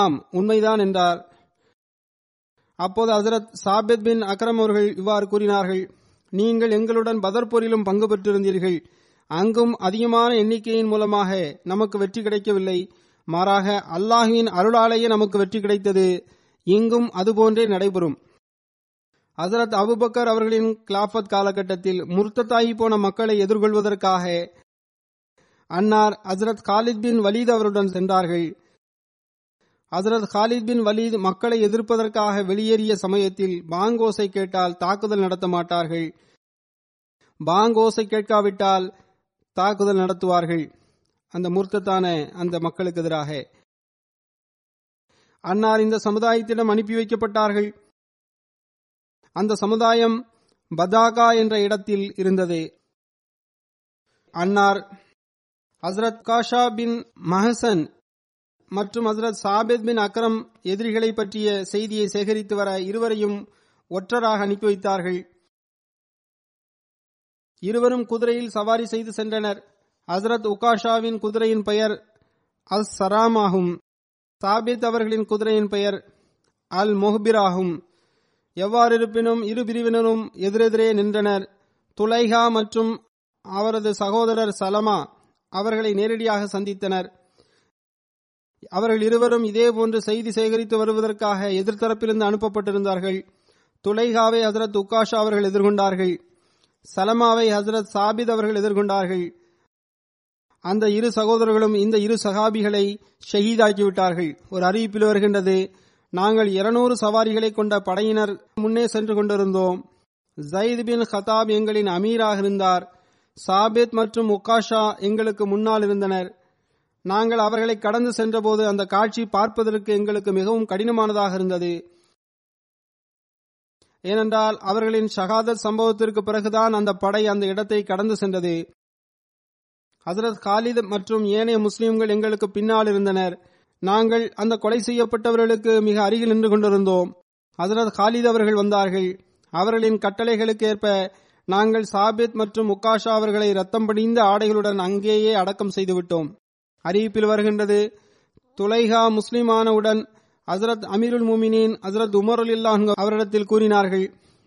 ஆம் உண்மைதான் என்றார். அப்போது ஹஸ்ரத் சாபித் பின் அக்ரம் அவர்கள் இவ்வாறு கூறினார்கள், நீங்கள் எங்களுடன் பத்ர் போரிலும் பங்கு பெற்றிருந்தீர்கள். அங்கும் அதிகமான எண்ணிக்கையின் மூலமாக நமக்கு வெற்றி கிடைக்கவில்லை. மாறாக அல்லாஹ்வின் அருளாலேயே நமக்கு வெற்றி கிடைத்தது. இங்கும் அதுபோன்றே நடைபெறும். ஹசரத் அபுபக்கர் அவர்களின் கிலாபத் காலகட்டத்தில் முர்த்ததாகி போன மக்களை எதிர்கொள்வதற்காக அன்னார் ஹசரத் காலித் பின் வலீத் அவருடன் சென்றார்கள். ஹசரத் காலித் பின் வலீத் மக்களை எதிர்ப்பதற்காக வெளியேறிய சமயத்தில் பாங்கோசை கேட்டால் தாக்குதல் நடத்த மாட்டார்கள், பாங்கோசை கேட்காவிட்டால் தாக்குதல் நடத்துவார்கள் அந்த முர்த்தத்தான அந்த மக்களுக்கு எதிராக. அன்னார் இந்த சமுதாயத்திடம் அனுப்பி வைக்கப்பட்டார்கள். அந்த சமுதாயம் பதாகா என்ற இடத்தில் இருந்தது. அன்னார் ஹஸ்ரத் காஷா பின் மஹசன் மற்றும் ஹஸ்ரத் சாபித் பின் அக்ரம் எதிரிகளை பற்றிய செய்தியை சேகரித்து வர இருவரையும் ஒற்றராக அனுப்பி வைத்தார்கள். இருவரும் குதிரையில் சவாரி செய்து சென்றனர். ஹஸ்ரத் உகாஷாவின் குதிரையின் பெயர் அஸ் சராம் ஆகும். சாபித் அவர்களின் குதிரையின் பெயர் அல் மொஹ்பிர் ஆகும். எவ்வாறு இருப்பினும் இரு பிரிவினரும் எதிரெதிரே நின்றனர். துலைஹா மற்றும் அவரது சகோதரர் சலமா அவர்களை நேரடியாக சந்தித்தனர். அவர்கள் இருவரும் இதேபோன்று செய்தி சேகரித்து வருவதற்காக எதிர்த்தரப்பிலிருந்து அனுப்பப்பட்டிருந்தார்கள். துலைஹாவை ஹசரத் உக்காஷா அவர்கள் எதிர்கொண்டார்கள். சலமாவை ஹசரத் சாபித் அவர்கள் எதிர்கொண்டார்கள். அந்த இரு சகோதரர்களும் இந்த இரு சகாபிகளை ஷஹீதாக்கிவிட்டார்கள். ஒரு அறிவிப்பில் வருகின்றது, நாங்கள் இருநூறு சவாரிகளை கொண்ட படையினர் முன்னே சென்று கொண்டிருந்தோம். ஜயித் பின் ஹதாப் எங்களின் அமீராக இருந்தார். சாபித் மற்றும் உக்காஷா எங்களுக்கு முன்னால் இருந்தனர். நாங்கள் அவர்களை கடந்து சென்றபோது அந்த காட்சி பார்ப்பதற்கு எங்களுக்கு மிகவும் கடினமானதாக இருந்தது. ஏனென்றால் அவர்களின் ஷஹாதத் சம்பவத்திற்கு பிறகுதான் அந்த படை அந்த இடத்தை கடந்து சென்றது. ஹசரத் காலித் மற்றும் ஏனைய முஸ்லிம்கள் எங்களுக்கு பின்னால் இருந்தனர். நாங்கள் அந்த கொலை செய்யப்பட்டவர்களுக்கு மிக அருகில் நின்று கொண்டிருந்தோம். ஹசரத் காலித் அவர்கள் வந்தார்கள். அவர்களின் கட்டளைகளுக்கு ஏற்ப நாங்கள் சாபித் மற்றும் உக்காஷா அவர்களை ரத்தம் படிந்த ஆடைகளுடன் அங்கேயே அடக்கம் செய்துவிட்டோம். அறிவிப்பில் வருகின்றது, துலைஹா முஸ்லிமானவுடன் ஹசரத் அமீருல் முமினின் ஹசரத் உமர் ரலியல்லாஹு அன்ஹு அவரிடத்தில் கூறினார்கள்,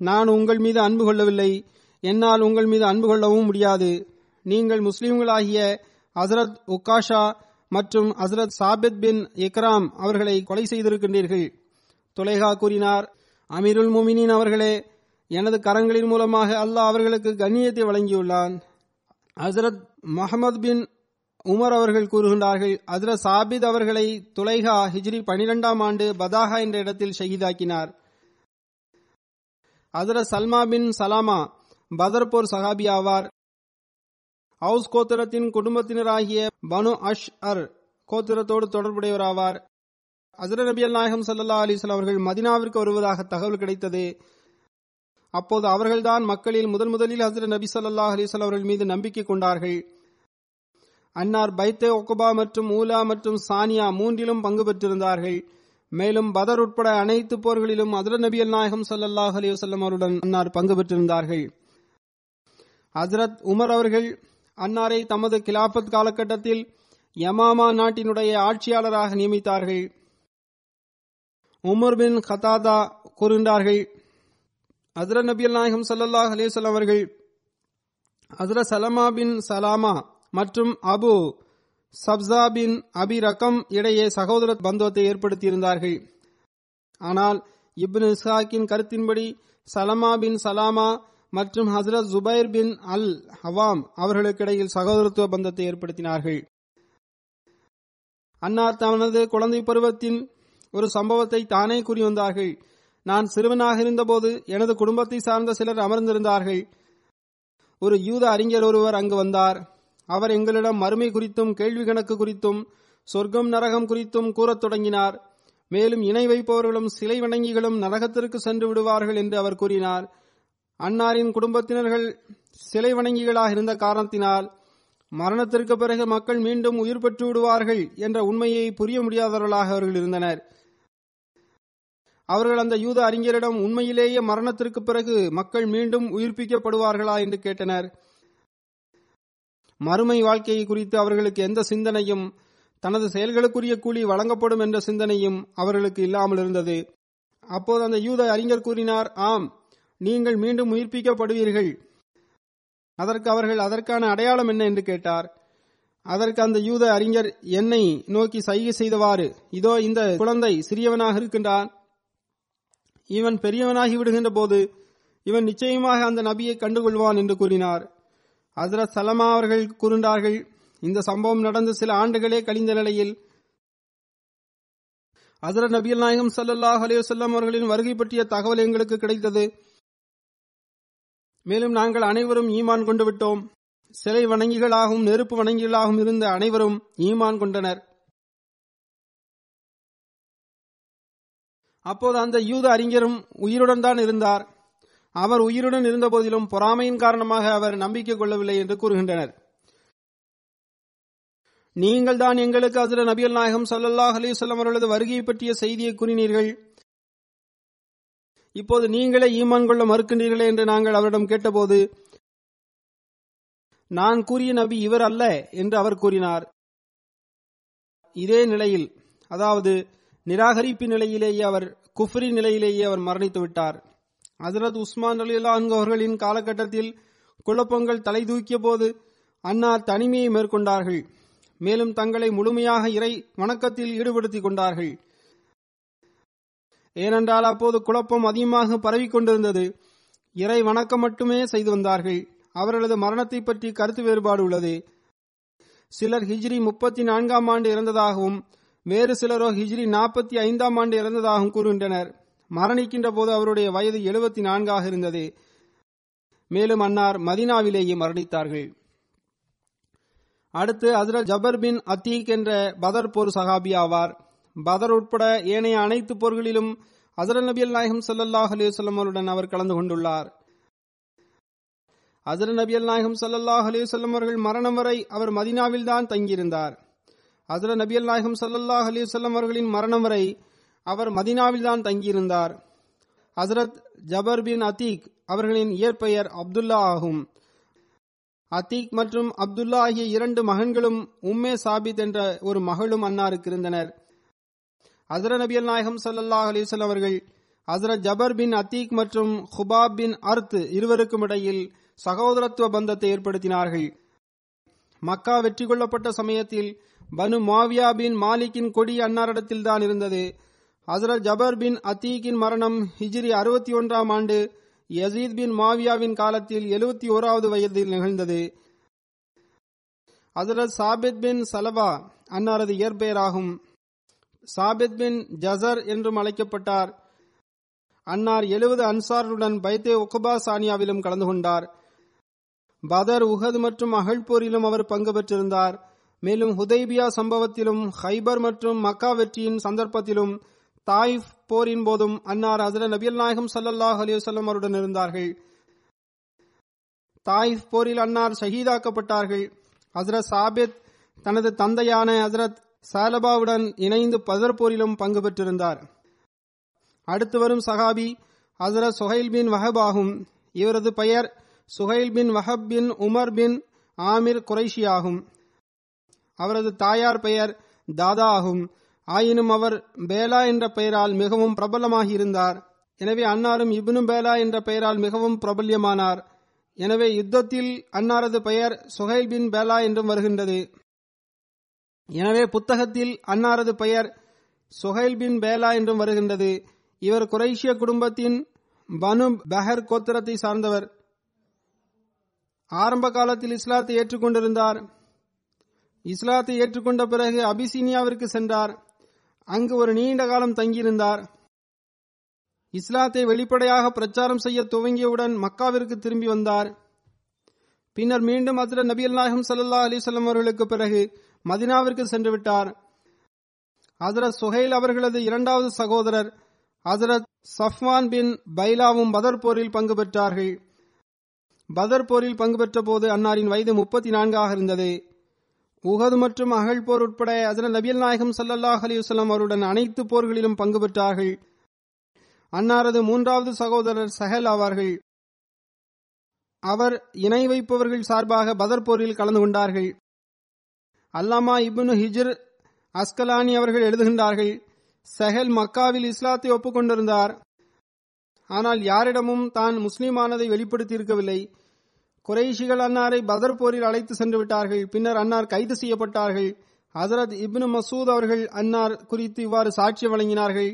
நான் உங்கள் மீது அன்பு கொள்ளவில்லை, என்னால் உங்கள் மீது அன்பு கொள்ளவும் முடியாது. நீங்கள் முஸ்லிம்களாகிய ஹசரத் உக்காஷா மற்றும் ஹசரத் சாபித் பின் இக்ராம் அவர்களை கொலை செய்திருக்கின்றீர்கள். துலைஹா கூறினார், அமீருல் முமினின் அவர்களே, எனது கரங்களின் மூலமாக அல்லாஹ் அவர்களுக்கு கண்ணியத்தை வழங்கியுள்ளான். ஹசரத் முஹம்மது பின் உமர் அவர்கள் கூறுகின்றார்கள், ஹசரத் சாபித் அவர்களை துலைஹா ஹிஜ்ரி பனிரெண்டாம் ஆண்டு பதாகா என்ற இடத்தில் ஷஹீதாக்கினார். ஹசரத் சல்மா பின் சலாமா பதர்போர் சஹாபி ஆவார். ஹவுஸ் கோத்திரத்தின் குடும்பத்தினராகிய பனு அஷ் அர் கோத்திரத்தோடு தொடர்புடையவராவார். ஹசரத் நபி நாயகம் ஸல்லல்லாஹு அலைஹி வஸல்லம் அவர்கள் மதினாவிற்கு வருவதாக தகவல் கிடைத்தது. அப்போது அவர்கள்தான் மக்களில் முதன் முதலில் ஹசரத் நபி ஸல்லல்லாஹு அலைஹி வஸல்லம் அவர்கள் மீது நம்பிக்கை கொண்டார்கள். அன்னார் பைத்தே ஒக்குபா மற்றும் ஊலா மற்றும் சானியா மூன்றிலும் பங்கு பெற்றிருந்தார்கள். மேலும் பதர் உட்பட அனைத்து போர்களிலும் ஹசரத் நபி நாயகம் ஸல்லல்லாஹு அலைஹி வஸல்லம் அவருடன் அன்னார் பங்கு பெற்றிருந்தார்கள். ஹசரத் உமர் அவர்கள் அன்னாரை தமது கிலாபத் காலகட்டத்தில் யமாமா நாட்டினுடைய ஆட்சியாளராக நியமித்தார்கள். உமர் பின் கத்தாதா கூறுகின்றார்கள், ஹசரத் நபி நாயகம் ஸல்லல்லாஹு அலைஹி வஸல்லம் அவர்கள் ஹசரத் சலமா பின் சலாமா மற்றும் அபு சப்ஸா பின் அபி ரகம் இடையே சகோதர பந்தத்தை ஏற்படுத்தியிருந்தார்கள். ஆனால் இப்னு இஸ்ஹாக்கின் கருத்தின்படி சலமா பின் சலாமா மற்றும் ஹசரத் ஜுபைர் பின் அல் ஹவாம் அவர்களுக்கு இடையில் சகோதரத்துவ பந்தத்தை ஏற்படுத்தினார்கள். அன்னார் தனது குழந்தை பருவத்தின் ஒரு சம்பவத்தை தானே கூறி வந்தார்கள். நான் சிறுவனாக இருந்தபோது எனது குடும்பத்தை சார்ந்த சிலர் அமர்ந்திருந்தார்கள். ஒரு யூத அறிஞர் ஒருவர் அங்கு வந்தார். அவர் எங்களிடம் மறுமை குறித்தும் கேள்வி கணக்கு குறித்தும் சொர்க்கம் நரகம் குறித்தும் கூறத் தொடங்கினார். மேலும் இணை வைப்பவர்களும் சிலை வணங்கிகளும் நரகத்திற்கு சென்று விடுவார்கள் என்று அவர் கூறினார். அன்னாரின் குடும்பத்தினர்கள் சிலை வணங்கிகளாக இருந்த காரணத்தினால் மரணத்திற்கு பிறகு மக்கள் மீண்டும் உயிர் பெற்று விடுவார்கள் என்ற உண்மையை புரிய முடியாதவர்களாக அவர்கள் இருந்தனர். அவர்கள் அந்த யூத அறிஞரிடம் உண்மையிலேயே மரணத்திற்கு பிறகு மக்கள் மீண்டும் உயிர்ப்பிக்கப்படுவார்களா என்று கேட்டனர். மறுமை வாழ்க்கையை குறித்து அவர்களுக்கு எந்த சிந்தனையும் தனது செயல்களுக்குரிய கூலி வழங்கப்படும் என்ற சிந்தனையும் அவர்களுக்கு இல்லாமல் இருந்தது. அப்போது அந்த யூத அறிஞர் கூறினார், ஆம், நீங்கள் மீண்டும் உயிர்ப்பிக்கப்படுவீர்கள். அதற்கு அவர்கள், அதற்கான அடையாளம் என்ன என்று கேட்டார். அதற்கு அந்த யூத அறிஞர் என்னை நோக்கி சைகை செய்தவாறு, இதோ இந்த குழந்தை சிறியவனாக இருக்கின்றான், இவன் பெரியவனாகி விடுகின்ற போது இவன் நிச்சயமாக அந்த நபியை கண்டுகொள்வான் என்று கூறினார். ஹசரத் சலமா அவர்கள் கூறினார்கள், இந்த சம்பவம் நடந்து சில ஆண்டுகளே கழிந்த நிலையில் ஹசரத் நபியல் நாயகம் ஸல்லல்லாஹு அலைஹி வஸல்லம் அவர்களின் வருகை பற்றிய தகவல் எங்களுக்கு கிடைத்தது. மேலும் நாங்கள் அனைவரும் ஈமான் கொண்டு விட்டோம். சிலை வணங்கிகளாகவும் நெருப்பு வணங்கிகளாகவும் இருந்த அனைவரும் ஈமான் கொண்டனர். அப்போது அந்த யூத அறிஞரும் உயிருடன் தான் இருந்தார். அவர் உயிருடன் இருந்த போதிலும் பொறாமையின் காரணமாக அவர் நம்பிக்கை கொள்ளவில்லை என்று கூறுகின்றனர். நீங்கள் தான் எங்களுக்கு ஹஜ்ரத் நபியல் நாயகம் ஸல்லல்லாஹு அலைஹி வஸல்லம் அவர்களது வருகையை பற்றிய செய்தியை கூறினீர்கள். இப்போது நீங்களே ஈமான் கொள்ள மறுக்கின்றீர்களே என்று நாங்கள் அவரிடம் கேட்டபோது, நான் கூறிய நபி இவர் அல்ல என்று அவர் கூறினார். இதே நிலையில், அதாவது நிராகரிப்பு நிலையிலேயே அவர் குஃப்ரி நிலையிலேயே அவர் மரணித்து விட்டார். ஹசரத் உஸ்மான் ரலியல்லாஹு அன்ஹு அவர்களின் காலகட்டத்தில் குழப்பங்கள் தலை தூக்கிய போது அன்னார் தனிமையை மேற்கொண்டார்கள். மேலும் தங்களை முழுமையாக இறை வணக்கத்தில் ஈடுபடுத்திக் கொண்டார்கள். ஏனென்றால் அப்போது குழப்பம் அதிகமாக பரவிக்கொண்டிருந்தது. இறை வணக்கம் மட்டுமே செய்து வந்தார்கள். அவர்களது மரணத்தை பற்றி கருத்து வேறுபாடு உள்ளது. சிலர் ஹிஜ்ரி முப்பத்தி நான்காம் ஆண்டு இறந்ததாகவும் வேறு சிலரோ ஹிஜ்ரி நாற்பத்தி ஐந்தாம் ஆண்டு இறந்ததாகவும் கூறுகின்றனர். மரணிக்கின்ற போது அவருடைய வயது எழுபத்தி நான்காக இருந்தது. மேலும் அன்னார் மதினாவிலேயே மரணித்தார்கள். அடுத்து ஹஜ்ரத் ஜபர் பின் அத்தீக் என்ற பதர் போர் சஹாபி ஆவார். பதர் உட்பட ஏனைய அனைத்து போர்களிலும் ஹஜ்ரத் நபியல் நாயகம் ஸல்லல்லாஹு அலைஹி வஸல்லம் அவர்களுடன் அவர் கலந்து கொண்டுள்ளார். ஹஜ்ரத் நபியல் நாயகம் ஸல்லல்லாஹு அலைஹி வஸல்லம் அவர்கள் மரணம் வரை அவர் மதினாவில் தான் தங்கியிருந்தார். ஹஜ்ரத் நபியல் நாயகம் ஸல்லல்லாஹு அலைஹி வஸல்லம் அவர்களின் மரணம் வரை அவர் மதினாவில் தான் தங்கியிருந்தார். ஹஜ்ரத் ஜபர் பின் அத்தீக் அவர்களின் இயற்பெயர் அப்துல்லா ஆகும். அத்தீக் மற்றும் அப்துல்லா ஆகிய இரண்டு மகன்களும் உம்மே சாபித் என்ற ஒரு மகளும் அன்னாருக்கு இருந்தனர். ஹஜ்ரத் நபியல் நாயகம் ஸல்லல்லாஹு அலைஹி வஸல்லம் அவர்கள் ஹஜ்ரத் ஜபர் பின் அத்தீக் மற்றும் ஹுபாப் பின் அர்த் இருவருக்கும் இடையில் சகோதரத்துவ பந்தத்தை ஏற்படுத்தினார்கள். மக்கா வெற்றி கொள்ளப்பட்ட சமயத்தில் பனு மாவியா பின் மாலிக்கின் கொடி அன்னாரிடத்தில் தான் இருந்தது. ஹசரத் ஜபர் பின் அத்தீக்கின் மரணம் ஹிஜ்ரி அறுபத்தி ஒன்றாம் ஆண்டு யசீத் பின் மாவியாவின் காலத்தில் எழுபத்தி ஓராவது வயதில் நிகழ்ந்தது. ஹசரத் சாபித் பின் சலவா அன்னாரது இயற்பெயராகும். சாபித் பின் ஜசர் என்றும் அழைக்கப்பட்டார். அன்னார் எழுபது அன்சாருடன் பைத்தே உக்பா சானியாவிலும் கலந்து கொண்டார். பதர், உஹத் மற்றும் அகழ்போரிலும் அவர் பங்கு பெற்றிருந்தார். மேலும் ஹுதைபியா சம்பவத்திலும் ஹைபர் மற்றும் மக்கா வெற்றியின் சந்தர்ப்பத்திலும் தாயிஃப் போரின் போதும் அன்னார் ஹசரத் நபியல் நாயகம் ஸல்லல்லாஹு அலைஹி வஸல்லம் அவருடன் இருந்தார்கள். தாயிஃப் போரில் அன்னார் ஷஹீதாக்கப்பட்டார்கள். ஹசரத் சாபித் தனது தந்தையான ஹசரத் சாலபாவுடன் இணைந்து பதர் போரிலும் பங்கு பெற்றிருந்தார். அடுத்து வரும் சஹாபி ஹசரத் சுஹைல் பின் வஹப் ஆகும். இவரது பெயர் Suhail bin Wahab bin Umar bin Amir Qureshi ஆகும். அவரது தாயார் பெயர் தாதா ஆகும். ஆயினும் அவர் பேலா என்ற பெயரால் மிகவும் பிரபலமாகி இருந்தார். எனவே அன்னாரும் இப்னு பேலா என்ற பெயரால் மிகவும் பிரபல்யமானார். எனவே யுத்தத்தில் அன்னாரது பெயர் சுஹைல் பின் பேலா என்றும் வருகின்றது. எனவே புத்தகத்தில் அன்னாரது பெயர் சுஹைல் பின் பேலா என்றும் வருகின்றது. இவர் குரைஷிய குடும்பத்தின் பனு பஹர் கோத்திரத்தை சார்ந்தவர். ஆரம்ப காலத்தில் இஸ்லாத்தை ஏற்றுக்கொண்டிருந்தார். இஸ்லாத்தை ஏற்றுக்கொண்ட பிறகு அபிசீனியாவிற்கு சென்றார். அங்கு ஒரு நீண்ட காலம் தங்கியிருந்தார். இஸ்லாத்தை வெளிப்படையாக பிரச்சாரம் செய்ய துவங்கியவுடன் மக்காவிற்கு திரும்பி வந்தார். பின்னர் மீண்டும் ஹஜ்ரத் நபியல் நாயகம் ஸல்லல்லாஹு அலைஹி வஸல்லம் அவர்களுக்கு பிறகு மதினாவிற்கு சென்று விட்டார். ஹஜ்ரத் சுஹைல் அவர்களது இரண்டாவது சகோதரர் ஹஜ்ரத் சஃப்வான் பின் பைலாவும் பதர் போரில் பங்கு பெற்றார்கள். பதர் போரில் பங்கு பெற்ற போது அன்னாரின் வயது முப்பத்தி நான்காக இருந்தது. உஹது மற்றும் அகழ் போர் உட்பட ஹஜ்ரத் நபியல் நாயகம் ஸல்லல்லாஹு அலைஹி வஸல்லம் அவருடன் அனைத்து போர்களிலும் பங்கு பெற்றார்கள். அன்னாரது மூன்றாவது சகோதரர் சஹல் ஆவார்கள். அவர் இணை வைப்பவர்கள் சார்பாக பதர் போரில் கலந்து கொண்டார்கள். அல்லாமா இப்னு ஹிஜ்ர் அஸ்கலானி அவர்கள் எழுதுகின்றார்கள், சஹல் மக்காவில் இஸ்லாத்தை ஒப்புக்கொண்டிருந்தார். ஆனால் யாரிடமும் தான் முஸ்லீமானதை வெளிப்படுத்தியிருக்கவில்லை. குறைஷிகள் அன்னாரை பதர் போரில் அழைத்து சென்று விட்டார்கள். பின்னர் அன்னார் கைது செய்யப்பட்டார்கள். ஹசரத் இப்னு மசூத் அவர்கள் அன்னார் குறித்து இவ்வாறு சாட்சி வழங்கினார்கள்,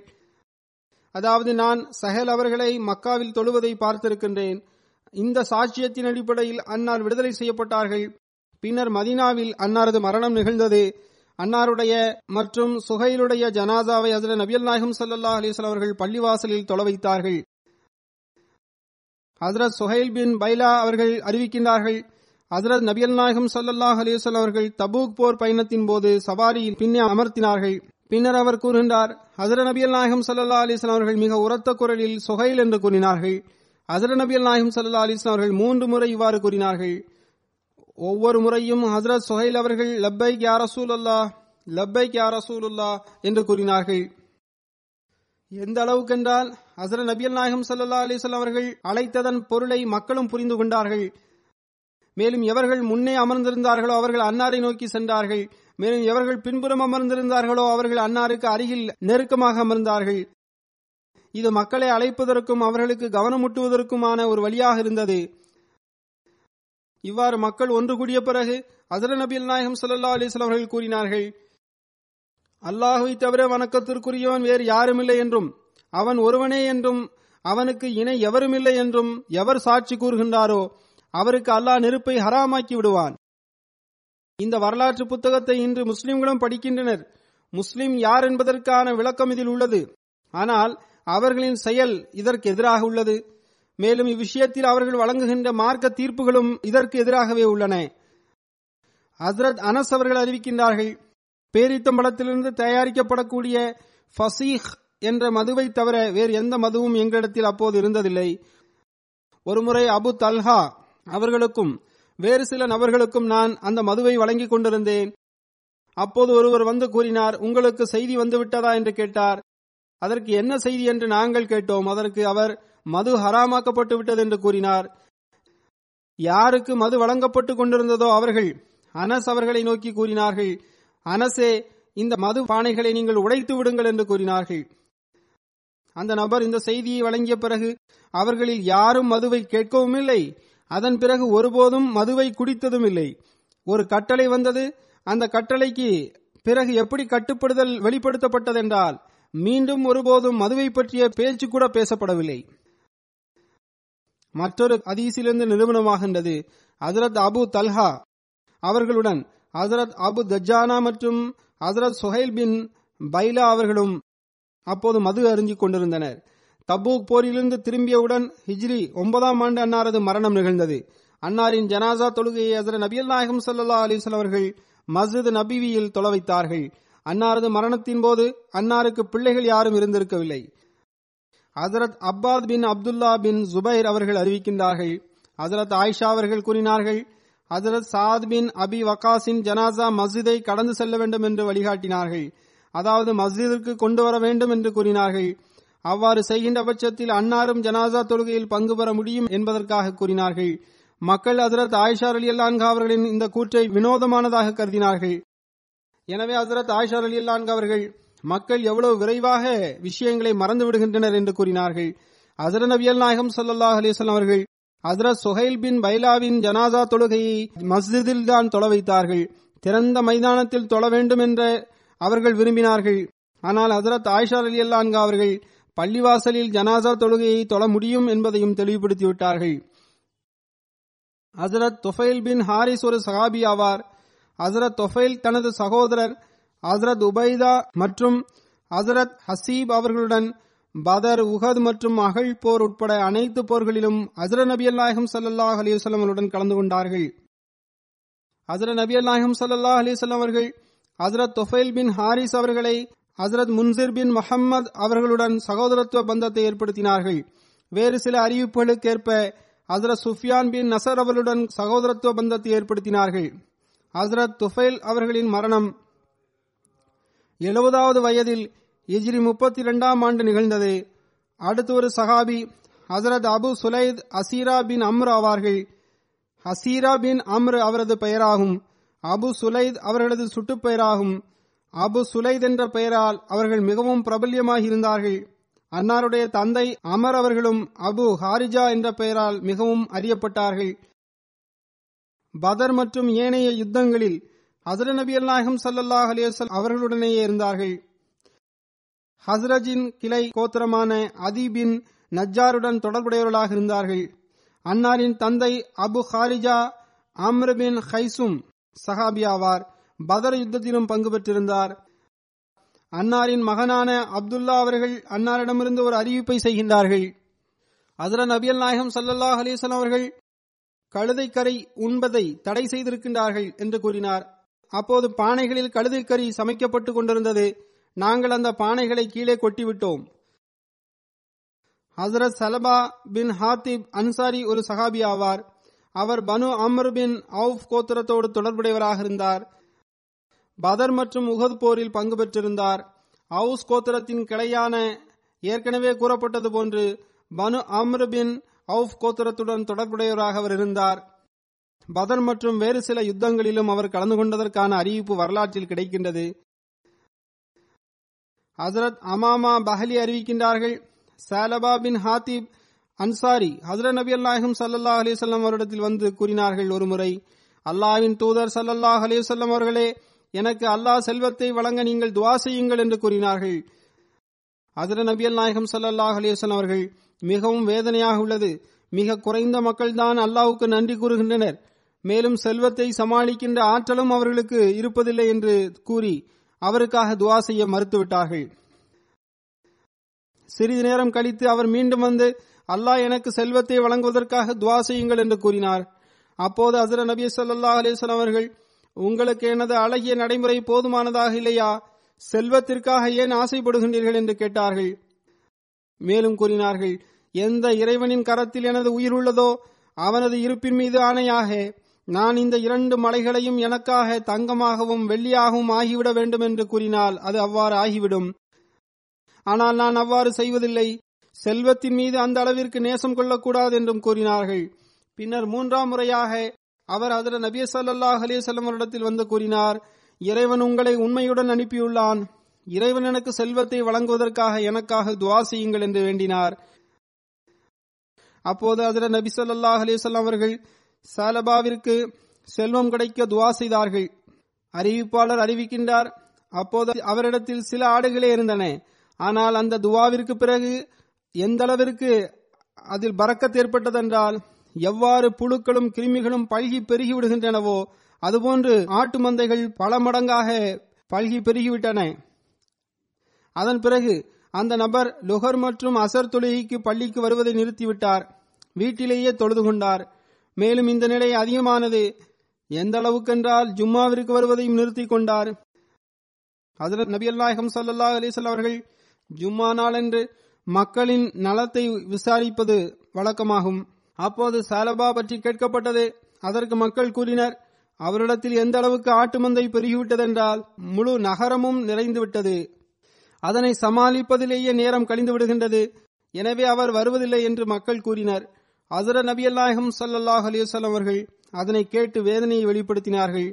அதாவது, நான் சஹல் அவர்களை மக்காவில் தொழுவதை பார்த்திருக்கின்றேன். இந்த சாட்சியத்தின் அடிப்படையில் அன்னார் விடுதலை செய்யப்பட்டார்கள். பின்னர் மதீனாவில் அன்னாரது மரணம் நிகழ்ந்தது. அன்னாருடைய மற்றும் சுஹைலுடைய ஜனாசாவை ஹஜ்ரத் நபியல் நாயகம் ஸல்லல்லாஹு அலைஹி வஸல்லம் அவர்கள் பள்ளிவாசலில் தொலை வைத்தார்கள். ஹஜ்ரத் சுஹைல் பின் பைலா அவர்கள் அறிவிக்கின்றார்கள், ஹஜ்ரத் நபியல் நாயகம் ஸல்லல்லாஹு அலைஹி வஸல்லம் அவர்கள் தபூக் போர் பயணத்தின் போது சவாரியில் பின்னே அமர்த்தினார்கள். பின்னர் அவர் கூறுகின்றார், ஹஜ்ரத் நபியல் நாயகம் ஸல்லல்லாஹு அலைஹி வஸல்லம் அவர்கள் மிக உரத்த குரலில் சுஹைல் என்று கூறினார்கள். ஹஜ்ரத் நபியல் நாயகம் ஸல்லல்லாஹு அலைஹி வஸல்லம் அவர்கள் மூன்று முறை இவ்வாறு கூறினார்கள். ஒவ்வொரு முறையும் ஹஜ்ரத் சுஹைல் அவர்கள் லப்பைக் யா ரசூலுல்லாஹ், லப்பைக் யா ரசூலுல்லாஹ் என்று கூறினார்கள். எந்த அளவுக்கென்றால் ஹஜ்ரத் நபியல் நாயகம் ஸல்லல்லாஹு அலைஹி வஸல்லம் அவர்கள் அழைத்ததன் பொருளை மக்களும் புரிந்து கொண்டார்கள். மேலும் எவர்கள் முன்னே அமர்ந்திருந்தார்களோ அவர்கள் அன்னாரை நோக்கி சென்றார்கள். மேலும் எவர்கள் பின்புறம் அமர்ந்திருந்தார்களோ அவர்கள் அன்னாருக்கு அருகில் நெருக்கமாக அமர்ந்தார்கள். இது மக்களை அழைப்பதற்கும் அவர்களுக்கு கவனமூட்டுவதற்குமான ஒரு வழியாக இருந்தது. இவ்வாறு மக்கள் ஒன்று கூடிய பிறகு ஹஜ்ரத் நபியல் நாயகம் ஸல்லல்லாஹு அலைஹி வஸல்லம் அவர்கள் கூறினார்கள், அல்லாஹ்வை தவிர வணக்கத்திற்குரியவன் வேறு யாருமில்லை என்றும், அவன் ஒருவனே என்றும், அவனுக்கு இணை எவரும் இல்லை என்றும், எவர் சாட்சி கூறுகின்றாரோ அவருக்கு அல்லாஹ் நெருப்பை ஹராமாக்கி விடுவான். இந்த வரலாற்று புத்தகத்தை இன்று முஸ்லிம்களும் படிக்கின்றனர். முஸ்லிம் யார் என்பதற்கான விளக்கம் இதில் உள்ளது. ஆனால் அவர்களின் செயல் இதற்கு எதிராக உள்ளது. மேலும் இவ்விஷயத்தில் அவர்கள் வழங்குகின்ற மார்க்க தீர்ப்புகளும் இதற்கு எதிராகவே உள்ளன. ஹஜ்ரத் அனஸ் அவர்கள் அறிவிக்கின்றார்கள், பேரித்தம்பளத்திலிருந்து தயாரிக்கப்படக்கூடிய ஃபசீஹ் என்ற மதுவை தவிர வேறு எந்த மதுவும் எங்களிடத்தில் அப்போது இருந்ததில்லை. ஒருமுறை அபு தல்ஹா அவர்களுக்கும் வேறு சில நபர்களுக்கும் நான் அந்த மதுவை வழங்கி கொண்டிருந்தேன். அப்போது ஒருவர் வந்து கூறினார், உங்களுக்கு செய்தி வந்துவிட்டதா என்று கேட்டார். அதற்கு என்ன செய்தி என்று நாங்கள் கேட்டோம். அதற்கு அவர், மது ஹராமாக்கப்பட்டு விட்டது என்று கூறினார். யாருக்கு மது வழங்கப்பட்டு கொண்டிருந்ததோ அவர்கள் அனஸ் அவர்களை நோக்கி கூறினார்கள், அனசே, இந்த மது பானைகளை நீங்கள் உடைத்து விடுங்கள் என்று கூறினார்கள். அந்த நபர் இந்த செய்தியை வழங்கிய பிறகு அவர்களில் யாரும் மதுவை கேட்கவும் இல்லை. அதன் பிறகு ஒருபோதும் மதுவை குடித்ததும் இல்லை. ஒரு கட்டளை வந்தது. அந்த கட்டளைக்கு பிறகு எப்படி கட்டுப்படுதல் வெளிப்படுத்தப்பட்டதென்றால், மீண்டும் ஒருபோதும் மதுவை பற்றிய பேச்சு கூட பேசப்படவில்லை. மற்றொரு ஹதீஸிலிருந்து நிரூபணமாகின்றது, ஹஜ்ரத் அபு தல்ஹா அவர்களுடன் ஹஜ்ரத் அபு தஜானா மற்றும் ஹஜ்ரத் சுஹைல் பின் பைலா அவர்களும் அப்போது மது அருந்திக் கொண்டிருந்தனர். தபூக் போரிலிருந்து திரும்பியவுடன் ஹிஜ்ரி ஒன்பதாம் ஆண்டு அன்னாரது மரணம் நிகழ்ந்தது. அன்னாரின் ஜனாசா தொழுகையை ஹஜ்ரத் நபிகள் நாயகம் ஸல்லல்லாஹு அலைஹி வஸல்லம் அவர்கள் மஸ்ஜித் நபிவியில் தொழ வைத்தார்கள். அன்னாரது மரணத்தின் போது அன்னாருக்கு பிள்ளைகள் யாரும் இருந்திருக்கவில்லை. ஹஜ்ரத் அப்பாத் பின் அப்துல்லா பின் ஜுபைர் அவர்கள் அறிவிக்கின்றார்கள், ஹஜ்ரத் ஆயிஷா அவர்கள் கூறினார்கள், ஹஜ்ரத் சாத் பின் அபி வக்காஸின் ஜனாசா மஸ்ஜிதை கடந்து செல்ல வேண்டும் என்று வழிகாட்டினார்கள். அதாவது மஸ்ஜிதிற்கு கொண்டு வர வேண்டும் என்று கூறினார்கள். அவ்வாறு செய்கின்ற பட்சத்தில் அன்னாரும் ஜனாசா தொழுகையில் பங்கு பெற முடியும் என்பதற்காக கூறினார்கள். மக்கள் ஹஜ்ரத் ஆயிஷா ரலியல்லாஹு அன்ஹா அவர்களின் இந்த கூற்றை வினோதமானதாக கருதினார்கள். எனவே ஹஜ்ரத் ஆயிஷா ரலியல்லாஹு அன்ஹா அவர்கள் மக்கள் எவ்வளவு விரைவாக விஷயங்களை மறந்து விடுகின்றனர் என்று கூறினார்கள். ஹஜ்ரத் நபிகள் நாயகம் ஸல்லல்லாஹு அலைஹி வஸல்லம் அவர்கள் ஹஜ்ரத் சுஹைல் பின் பைலாவின் ஜனாசா தொழுகையை மஸ்ஜிதில் தான் தொழ வைத்தார்கள். திறந்த மைதானத்தில் தொழ வேண்டும் என்ற அவர்கள் விரும்பினார்கள். ஆனால் ஹஜ்ரத் ஆயிஷா ரலியல்லாஹு அன்ஹா அவர்கள் பள்ளிவாசலில் ஜனாசா தொழுகையை தொழ முடியும் என்பதையும் தெளிவுபடுத்திவிட்டார்கள். ஹஜ்ரத் துஃபைல் பின் ஹாரிஸ் ஒரு சஹாபி ஆவார். ஹஜ்ரத் துஃபைல் தனது சகோதரர் ஹஜ்ரத் உபைதா மற்றும் ஹஜ்ரத் ஹசீப் அவர்களுடன் பதர், உஹத் மற்றும் அகழ் போர் உட்பட அனைத்து போர்களிலும் ஹஜ்ரத் நபிகள் நாயகம் ஸல்லல்லாஹு அலைஹி வஸல்லம் அவர்களுடன் கலந்து கொண்டார்கள். ஹஜ்ரத் நபிகள் நாயகம் ஸல்லல்லாஹு அலைஹி வஸல்லம் அவர்கள் ஹஜ்ரத் துஃபைல் பின் ஹாரிஸ் அவர்களை ஹஜ்ரத் முன்சிர் பின் முஹம்மது அவர்களுடன் சகோதரத்துவ பந்தத்தை ஏற்படுத்தினார்கள். வேறு சில அறிவிப்புகளுக்கேற்ப ஹஜ்ரத் சுஃபியான் பின் நசர் அவர்களுடன் சகோதரத்துவ பந்தத்தை ஏற்படுத்தினார்கள். ஹஜ்ரத் துஃபைல் அவர்களின் மரணம் எழுபதாவது வயதில் ஹிஜ்ரி முப்பத்தி இரண்டாம் ஆண்டு நிகழ்ந்தது. அடுத்து ஒரு சஹாபி ஹஜ்ரத் அபு சுலைத் ஹசீரா பின் அம்ர் ஆவார்கள். ஹசீரா பின் அம்ர் அவரது பெயராகும். அபு சுலைத் அவர்களது சுட்டுப்பெயராகும். அபு சுலைத் என்ற பெயரால் அவர்கள் மிகவும் பிரபல்யமாக இருந்தார்கள். அன்னாருடைய தந்தை அமர் அவர்களும் அபு ஹாரிஜா என்ற பெயரால் மிகவும் அறியப்பட்டார்கள். பதர் மற்றும் ஏனைய யுத்தங்களில் ஹஜ்ரத் நபிகள் நாயகம் ஸல்லல்லாஹு அலைஹி வஸல்லம் அவர்களுடனேயே இருந்தார்கள். ஹஸ்ரஜின் கிளை கோத்திரமான அதி பின் நஜ்ஜாருடன் தொடர்புடையவர்களாக இருந்தார்கள். அன்னாரின் தந்தை அபு ஹாரிஜா அம்ர் பின் ஹைசும் சஹாபி ஆவார். பதர் யுத்தத்திலும் பங்கு பெற்றிருந்தார். அன்னாரின் மகனான அப்துல்லா அவர்கள் அன்னாரிடமிருந்து ஒரு அறிவிப்பை செய்கின்றார்கள். ஹஜ்ரத் நபிகள் நாயகம் ஸல்லல்லாஹு அலைஹி வஸல்லம் அவர்கள் கழுதைக்கரை உண்பதை தடை செய்திருக்கின்றார்கள் என்று கூறினார். அப்போது பானைகளில் கழுதைக்கறி சமைக்கப்பட்டு கொண்டிருந்தது. நாங்கள் அந்த பானைகளை கீழே கொட்டிவிட்டோம். ஹஜ்ரத் சலபா பின் ஹாத்திப் அன்சாரி ஒரு சஹாபி ஆவார். அவர் பனு அம்ர் பின் அவுஃப் கோத்திரத்தோடு தொடர்புடையவராக இருந்தார். பதர் மற்றும் உஹத் போரில் பங்கு பெற்றிருந்தார். அவுஸ் கோத்திரத்தின் கிளையான ஏற்கனவே கூறப்பட்டது போன்று பனு அம்ர் பின் அவுஃப் கோத்திரத்துடன் தொடர்புடையவராக அவர் இருந்தார். பதர் மற்றும் வேறு சில யுத்தங்களிலும் அவர் கலந்து கொண்டதற்கான அறிவிப்பு வரலாற்றில் கிடைக்கின்றது. ஹஜ்ரத் அமாமா பஹலி அறிவிக்கின்றார்கள், சலபா பின் ஹாத்திப் அன்சாரி ஹஜ்ரத் நபிகள் நாயகம் ஸல்லல்லாஹு அலைஹி வஸல்லம் அவரிடத்தில் வந்து கூறினார்கள், ஒரு முறை அல்லாஹ்வின் தூதர் ஸல்லல்லாஹு அலைஹி வஸல்லம் அவர்களே, எனக்கு அல்லாஹ் செல்வத்தை வழங்க நீங்கள் துஆ செய்யுங்கள் என்று கூறினார்கள். ஹஜ்ரத் நபிகள் நாயகம் ஸல்லல்லாஹு அலைஹி வஸல்லம் அவர்கள், மிகவும் வேதனையாக உள்ளது, மிக குறைந்த மக்கள்தான் அல்லாஹ்வுக்கு நன்றி கூறுகின்றனர், மேலும் செல்வத்தை சமாளிக்கின்ற ஆற்றலும் அவர்களுக்கு இருப்பதில்லை என்று கூறி அவருக்காக துஆ செய்ய மறுத்துவிட்டார்கள். சிறிது நேரம் கழித்து அவர் மீண்டும் வந்து அல்லாஹ் எனக்கு செல்வத்தை வழங்குவதற்காக துஆ செய்யுங்கள் என்று கூறினார். அப்போது ஹஜ்ரத் நபி ஸல்லல்லாஹு அலைஹி வஸல்லம் அவர்கள், உங்களுக்கு எனது அழகிய நடைமுறை போதுமானதாக இல்லையா? செல்வத்திற்காக ஏன் ஆசைப்படுகின்றீர்கள் என்று கேட்டார்கள். மேலும் கூறினார்கள், எந்த இறைவனின் கரத்தில் எனது உயிர் உள்ளதோ அவனது இருப்பின் மீது ஆணையாக நான் இந்த இரண்டு மலைகளையும் எனக்காக தங்கமாகவும் வெள்ளியாகவும் ஆகிவிட வேண்டும் என்று கூறினால் அது அவ்வாறு ஆகிவிடும். ஆனால் நான் அவ்வாறு செய்வதில்லை, செல்வத்தின் மீது அந்த அளவிற்கு நேசம் கொள்ளக்கூடாது என்றும் கூறினார்கள். பின்னர் மூன்றாம் முறையாக அவர் ஹஜ்ரத் நபி ஸல்லல்லாஹு அலைஹி வஸல்லம் இடத்தில் வந்து கூறினார், இறைவன் உங்களை உண்மையுடன் அனுப்பியுள்ளான், இறைவன் எனக்கு செல்வத்தை வழங்குவதற்காக எனக்காக துஆ செய்யுங்கள் என்று வேண்டினார். அப்போது ஹஜ்ரத் நபி ஸல்லல்லாஹு அலைஹி வஸல்லம் அவர்கள் சலபாவிற்கு செல்வம் கிடைக்க துஆ செய்தார்கள். அறிவிப்பாளர் அறிவிக்கின்றார், அப்போது அவரிடத்தில் சில ஆடுகளே இருந்தன. ஆனால் அந்த துவாவிற்கு பிறகு எந்த அளவிற்கு அதில் பரக்கத் ஏற்பட்டதென்றால், எவ்வாறு புழுக்களும் கிருமிகளும் பல்கி பெருகி விடுகின்றனவோ அதுபோன்று ஆட்டு மந்தைகள் பல மடங்காக பல்கி பெருகிவிட்டன. அதன் பிறகு அந்த நபர் லுகர் மற்றும் அசர் தொழுகைக்கு பள்ளிக்கு வருவதை நிறுத்திவிட்டார். வீட்டிலேயே தொழுது கொண்டார். மேலும் இந்த நிலை அதிகமானது. எந்த அளவுக்கென்றால் ஜும்மாவிற்கு வருவதையும் நிறுத்தி கொண்டார். ஹஜ்ரத் நபி அல்லாஹம் ஸல்லல்லாஹு அலைஹி வஸல்லம் அவர்கள் ஜும்மா நாளன்று மக்களின் நலத்தை விசாரிப்பது வழக்கமாகும். அப்போது சாலபா பற்றி கேட்கப்பட்டது. அதற்கு மக்கள் கூறினர், அவரிடத்தில் எந்த அளவுக்கு ஆட்டு மந்தை பெருகிவிட்டதென்றால் முழு நகரமும் நிறைந்துவிட்டது. அதனை சமாளிப்பதிலேயே நேரம் கழிந்து விடுகின்றது. எனவே அவர் வருவதில்லை என்று மக்கள் கூறினர். ஹஜ்ரத் நபி அல்லாஹம் ஸல்லல்லாஹு அலைஹி வஸல்லம் அவர்கள் அதனை கேட்டு வேதனையை வெளிப்படுத்தினார்கள்.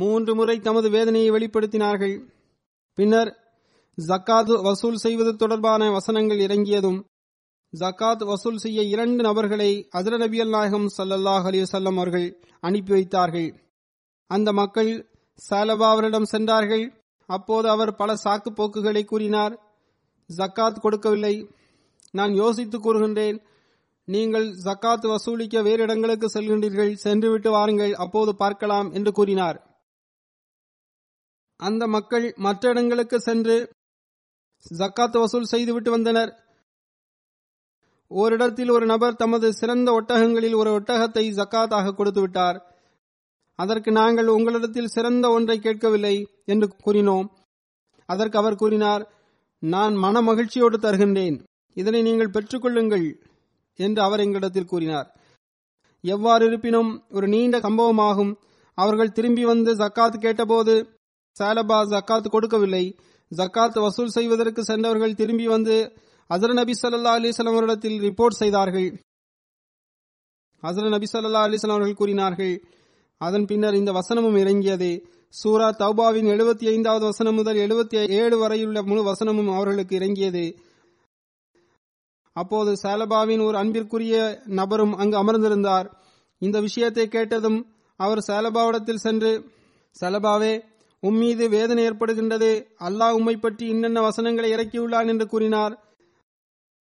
மூன்று முறை தமது வேதனையை வெளிப்படுத்தினார்கள். பின்னர் ஜக்காத் வசூல் செய்வது தொடர்பான வசனங்கள் இறங்கியதும் ஜக்காத் வசூல் செய்ய இரண்டு நபர்களை ஹஜ்ரத் நபி நாயகம் ஸல்லல்லாஹு அலைஹி வஸல்லம் அவர்கள் அனுப்பி வைத்தார்கள். அந்த மக்கள் சாலபா அவரிடம் சென்றார்கள். அப்போது அவர் பல சாக்கு போக்குகளை கூறினார். ஜக்காத் கொடுக்கவில்லை, நான் யோசித்து கூறுகின்றேன், நீங்கள் ஜக்காத் வசூலிக்க வேறு இடங்களுக்கு செல்கின்றீர்கள், சென்றுவிட்டு வாருங்கள், அப்போது பார்க்கலாம் என்று கூறினார். அந்த மக்கள் மற்ற இடங்களுக்கு சென்று ஜக்காத் வசூல் செய்துவிட்டு வந்தனர். ஓரிடத்தில் ஒரு நபர் தமது சிறந்த ஒட்டகங்களில் ஒரு ஒட்டகத்தை ஜக்காத்தாக கொடுத்துவிட்டார். அதற்கு நாங்கள் உங்களிடத்தில் சிறந்த ஒன்றை கேட்கவில்லை என்று கூறினோம். அதற்கு அவர் கூறினார், நான் மன மகிழ்ச்சியோடு தருகின்றேன், இதனை நீங்கள் பெற்றுக்கொள்ளுங்கள் என்று அவர் எங்களிடத்தில் கூறினார். எவ்வாறு இருப்பினும் ஒரு நீண்ட சம்பவமாகும். அவர்கள் திரும்பி வந்து ஜக்காத் கேட்டபோது சாலபா ஜக்காத் கொடுக்கவில்லை. ஜக்காத் வசூல் செய்வதற்கு சென்றவர்கள் திரும்பி வந்து ஹஜ்ரத் நபி ஸல்லல்லாஹு அலைஹி வஸல்லம் அவர்களிடத்தில் ரிப்போர்ட் செய்தார்கள். ஹஜ்ரத் நபி ஸல்லல்லாஹு அலைஹி வஸல்லம் அவர்கள் கூறினார்கள். அதன் பின்னர் இந்த வசனமும் இறங்கியது. சூரா தௌபாவின் எழுபத்தி ஐந்தாவது வசனம் முதல் எழுபத்தி ஏழு வரையுள்ள முழு வசனமும் அவர்களுக்கு இறங்கியது. அப்போது சாலபாவின் ஒரு அன்பிற்குரிய நபரும் அங்கு அமர்ந்திருந்தார். இந்த விஷயத்தை கேட்டதும் அவர் சாலபாவிடத்தில் சென்று, சாலபாவே, உம்மீது வேதனை ஏற்படுகின்றது, அல்லாஹ் உம்மை பற்றி இன்னென்ன வசனங்களை இறக்கியுள்ளான் என்று கூறினார்.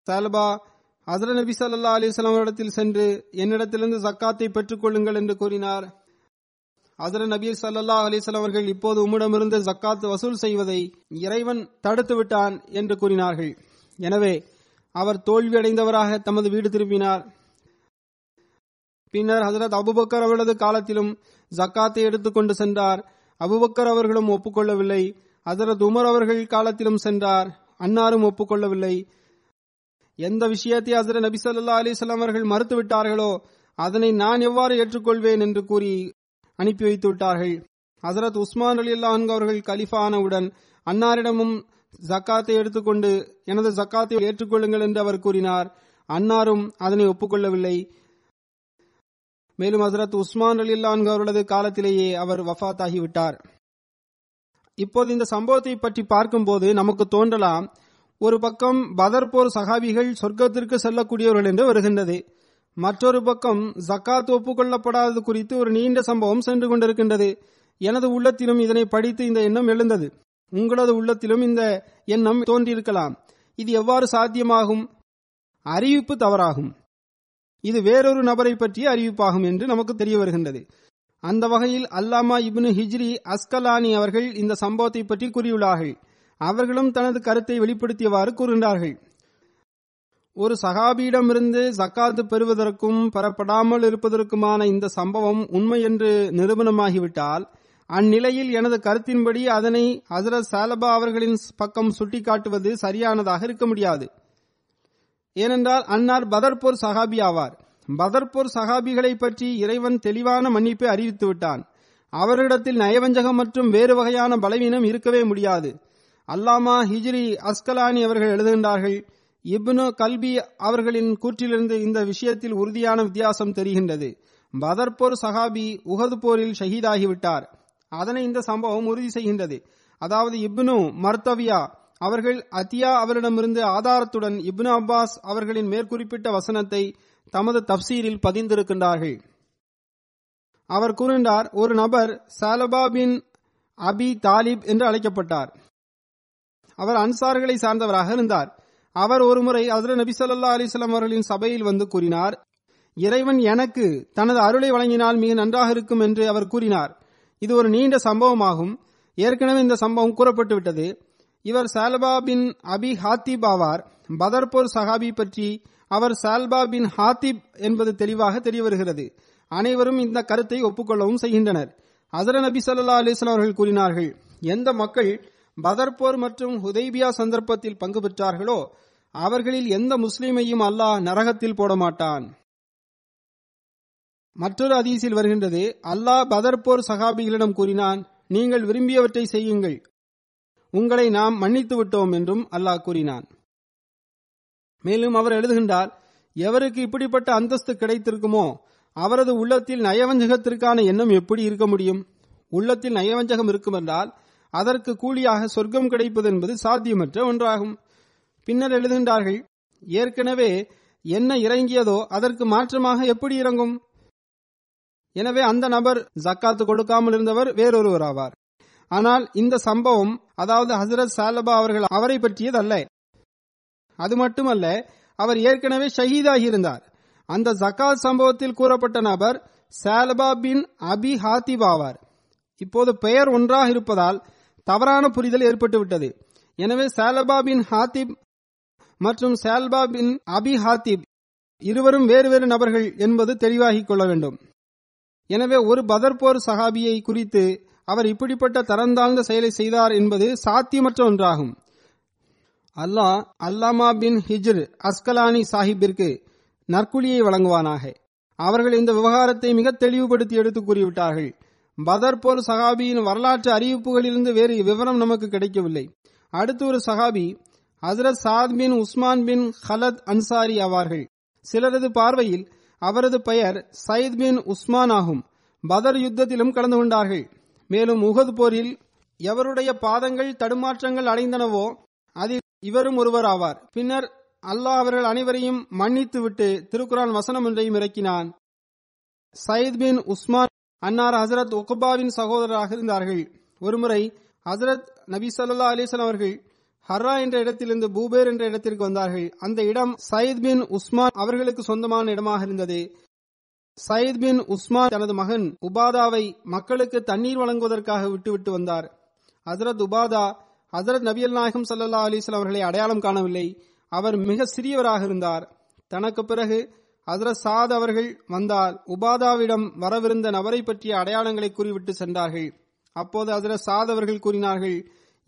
சாலபா ஹஜ்ரத் நபி ஸல்லல்லாஹு அலைஹி வஸல்லம் இடத்தில் சென்று என்னிடத்திலிருந்து ஜக்காத்தை பெற்றுக் கொள்ளுங்கள் என்று கூறினார். ஹஜ்ரத் நபி ஸல்லல்லாஹு அலைஹி வஸல்லம் அவர்கள், இப்போது உம்மிடமிருந்து ஜக்காத் வசூல் செய்வதை இறைவன் தடுத்து விட்டான் என்று கூறினார்கள். எனவே அவர் தோல்வி அடைந்தவராக தமது வீடு திரும்பினார். பின்னர் ஹஜ்ரத் அபூபக்கர் அவர்களது காலத்திலும் ஜக்காத்தை எடுத்துக்கொண்டு சென்றார். அபூபக்கர் அவர்களும் ஒப்புக்கொள்ளவில்லை. ஹஜ்ரத் உமர் அவர்கள் காலத்திலும் சென்றார். அன்னாரும் ஒப்புக்கொள்ளவில்லை. எந்த விஷயத்தை ஹஜ்ரத் நபி ஸல்லல்லாஹு அலைஹி வஸல்லம் அவர்கள் மறுத்துவிட்டார்களோ அதனை நான் எவ்வாறு ஏற்றுக்கொள்வேன் என்று கூறி அனுப்பி வைத்து விட்டார்கள். ஹஜ்ரத் உஸ்மான் ரலியல்லாஹு அன்ஹு அவர்கள் கலிஃபா ஆனவுடன் அன்னாரிடமும் ஜக்காத்தை எடுத்துக்கொண்டு எனது ஜக்காத்தை ஏற்றுக்கொள்ளுங்கள் என்று அவர் கூறினார். அன்னாரும் அதனை ஒப்புக்கொள்ளவில்லை. மேலும் ஹஜ்ரத் உஸ்மான் ரலியல்லாஹு அன்ஹு அவர்களது காலத்திலேயே அவர் வஃபாத்தாகிவிட்டார். இப்போது இந்த சம்பவத்தை பற்றி பார்க்கும்போது நமக்கு தோன்றலாம், ஒரு பக்கம் பதர்போர் சஹாபிகள் சொர்க்கத்திற்கு செல்லக்கூடியவர்கள் என்று வருகின்றது, மற்றொரு பக்கம் ஜக்காத் ஒப்புக்கொள்ளப்படாதது குறித்து ஒரு நீண்ட சம்பவம் சென்று கொண்டிருக்கின்றது. எனது உள்ளத்திலும் இதனை படித்து இந்த எண்ணம் எழுந்தது. உங்களது உள்ளத்திலும் இந்த எண்ணம் தோன்றியிருக்கலாம். இது எவ்வாறு சாத்தியமாகும்? அறிவிப்பு தவறாகும். இது வேறொரு நபரை பற்றிய அறிவிப்பாகும் என்று நமக்கு தெரிய வருகின்றது. அந்த வகையில் அல்லாமா இப்னு ஹிஜ்ரி அஸ்கலானி அவர்கள் இந்த சம்பவத்தை பற்றி கூறியுள்ளார்கள். அவர்களும் தனது கருத்தை வெளிப்படுத்தியவாறு கூறுகின்றார்கள். ஒரு சஹாபியிடமிருந்து ஜக்காத்து பெறுவதற்கும் பெறப்படாமல் இருப்பதற்குமான இந்த சம்பவம் உண்மை என்று நிரூபணமாகிவிட்டால் அந்நிலையில் எனது கருத்தின்படி அதனை ஹஜ்ரத் சாலபா அவர்களின் பக்கம் சுட்டிக்காட்டுவது சரியானதாக இருக்க முடியாது. ஏனென்றால் அன்னார் பதர்போர் சஹாபி ஆவார். பதர்போர் சஹாபிகளை பற்றி இறைவன் தெளிவான மன்னிப்பை அறிவித்துவிட்டான். அவரிடத்தில் நயவஞ்சகம் மற்றும் வேறு வகையான பலவீனம் இருக்கவே முடியாது. அல்லாமா ஹிஜ்ரி அஸ்கலானி அவர்கள் எழுதுகின்றார்கள், இப்னு கல்பி அவர்களின் கூற்றிலிருந்து இந்த விஷயத்தில் உறுதியான வித்தியாசம் தெரிகின்றது. பதர்போர் சஹாபி உஹது போரில் ஷஹீதாகிவிட்டார். அதனை இந்த சம்பவம் உறுதி செய்கின்றது. அதாவது இப்னு மர்தவியா அவர்கள் அத்தியா அவரிடமிருந்து ஆதாரத்துடன் இப்னு அப்பாஸ் அவர்களின் மேற்குறிப்பிட்ட வசனத்தை தமது தப்சீரில் பதிந்திருக்கின்றார்கள். அவர் கூறுகின்றார், ஒரு நபர் சாலபா பின் அபி தாலிப் என்று அழைக்கப்பட்டார். அவர் அன்சார்களை சார்ந்தவராக இருந்தார். அவர் ஒருமுறை ஹஜ்ரத் நபி ஸல்லல்லாஹு அலைஹி வஸல்லம் அவர்களின் சபையில் வந்து கூறினார், இறைவன் எனக்கு தனது அருளை வழங்கினால் மிக நன்றாக இருக்கும் என்று அவர் கூறினார். இது ஒரு நீண்ட சம்பவமாகும். ஏற்கனவே இந்த சம்பவம் கூறப்பட்டுவிட்டது. இவர் சால்பா பின் அபி ஹாத்திப் ஆவார். பதர்போர் சஹாபி பற்றி அவர் சால்பா பின் ஹாத்திப் என்பது தெளிவாக தெரிய வருகிறது. அனைவரும் இந்த கருத்தை ஒப்புக்கொள்ளவும் செய்கின்றனர். ஹஜ்ரத் நபி ஸல்லல்லாஹு அலைஹி வஸல்லம் அவர்கள் கூறினார்கள், எந்த மக்கள் பதர்போர் மற்றும் ஹுதைபியா சந்தர்ப்பத்தில் பங்கு பெற்றார்களோ அவர்களில் எந்த முஸ்லீமையும் அல்லாஹ் நரகத்தில் போட மாட்டான். மற்றொரு ஹதீஸில் வருகின்றது, அல்லாஹ் பதர்போர் சஹாபிகளிடம் கூறினான், நீங்கள் விரும்பியவற்றை செய்யுங்கள், உங்களை நாம் மன்னித்து விட்டோம் என்றும் அல்லாஹ் கூறினான். மேலும் அவர் எழுதுகின்றார், எவருக்கு இப்படிப்பட்ட அந்தஸ்து கிடைத்திருக்குமோ அவரது உள்ளத்தில் நயவஞ்சகத்திற்கான எண்ணம் எப்படி இருக்க முடியும்? உள்ளத்தில் நயவஞ்சகம் இருக்கும் என்றால் அதற்கு கூலியாக சொர்க்கம் கிடைப்பது என்பது சாத்தியமற்ற ஒன்றாகும். பின்னர் எழுதுகின்றார்கள், ஏற்கனவே என்ன இறங்கியதோ அதற்கு மாற்றமாக எப்படி இறங்கும்? எனவே அந்த நபர் ஜக்காத்து கொடுக்காமல் இருந்தவர் வேறொருவர் ஆவார். ஆனால் இந்த சம்பவம், அதாவது ஹசரத் சாலபா அவர்கள் அவரை பற்றியதல்ல. அது மட்டுமல்ல, அவர் ஏற்கனவே ஷஹீதாகி இருந்தார். அந்த ஜக்காத் சம்பவத்தில் கூறப்பட்ட நபர் சாலபா பின் அபி ஹாத்திப் ஆவார். இப்போது பெயர் ஒன்றாக இருப்பதால் தவறான புரிதல் ஏற்பட்டுவிட்டது. எனவே சாலபா பின் ஹாத்திப் மற்றும் சால்பா பின் அபி ஹாத்திப் இருவரும் வேறு வேறு நபர்கள் என்பது தெளிவாகிக் கொள்ள வேண்டும். எனவே ஒரு பதர்போர் சஹாபியை குறித்து அவர் இப்படிப்பட்ட தரந்தாழ்ந்த செயலை செய்தார் என்பது சாத்தியமற்ற ஒன்றாகும். அல்லாஹ் அல்லாமா பின் ஹிஜ்ர் அஸ்கலானி சாஹிப்பிற்கு நற்குலியை வழங்குவானாக. அவர்கள் இந்த விவகாரத்தை மிக தெளிவுபடுத்தி எடுத்து கூறிவிட்டார்கள். பதர்போர் சஹாபியின் வரலாற்று அறிவிப்புகளிலிருந்து வேறு விவரம் நமக்கு கிடைக்கவில்லை. அடுத்து ஒரு சஹாபி ஹசரத் சாத் பின் உஸ்மான் பின் ஹலத் அன்சாரி ஆவார்கள். சிலரது பார்வையில் அவரது பெயர் சயீத் பின் உஸ்மான் ஆகும். பதர் யுத்தத்திலும் கலந்து கொண்டார்கள். மேலும் உஹத் போரில் எவருடைய பாதங்கள் தடுமாற்றங்கள் அடைந்தனவோ அதில் இவரும் ஒருவர் ஆவார். பின்னர் அல்லாஹ் அவர்கள் அனைவரையும் மன்னித்து விட்டு திருக்குரான் வசனம் ஒன்றையும் இறக்கினான். சயீத் பின் உஸ்மான் அன்னார் ஹசரத் உக்பாவின் சகோதரராக இருந்தார்கள். ஒருமுறை ஹசரத் நபி ஸல்லல்லாஹு அலைஹி வஸல்லம் அவர்கள் ஹர்ரா என்ற இடத்திலிருந்து பூபேர் என்ற இடத்திற்கு வந்தார்கள். அந்த இடம் சயீத் பின் உஸ்மான் அவர்களுக்கு சொந்தமான இடமாக இருந்தது. சயீத் பின் உஸ்மான் தனது மகன் உபாதாவை மக்களுக்கு தண்ணீர் வழங்குவதற்காக விட்டுவிட்டு வந்தார். ஹசரத் உபாதா ஹசரத் நபியல் நாயகம் ஸல்லல்லாஹு அலைஹி வஸல்லம் அவர்களை அடையாளம் காணவில்லை. அவர் மிக சிறியவராக இருந்தார். தனக்கு பிறகு ஹசரத் சாத் அவர்கள் வந்தால் உபாதாவிடம் வரவிருந்த நபரை பற்றிய அடையாளங்களை கூறிவிட்டு சென்றார்கள். அப்போது ஹசரத் சாத் அவர்கள் கூறினார்கள்,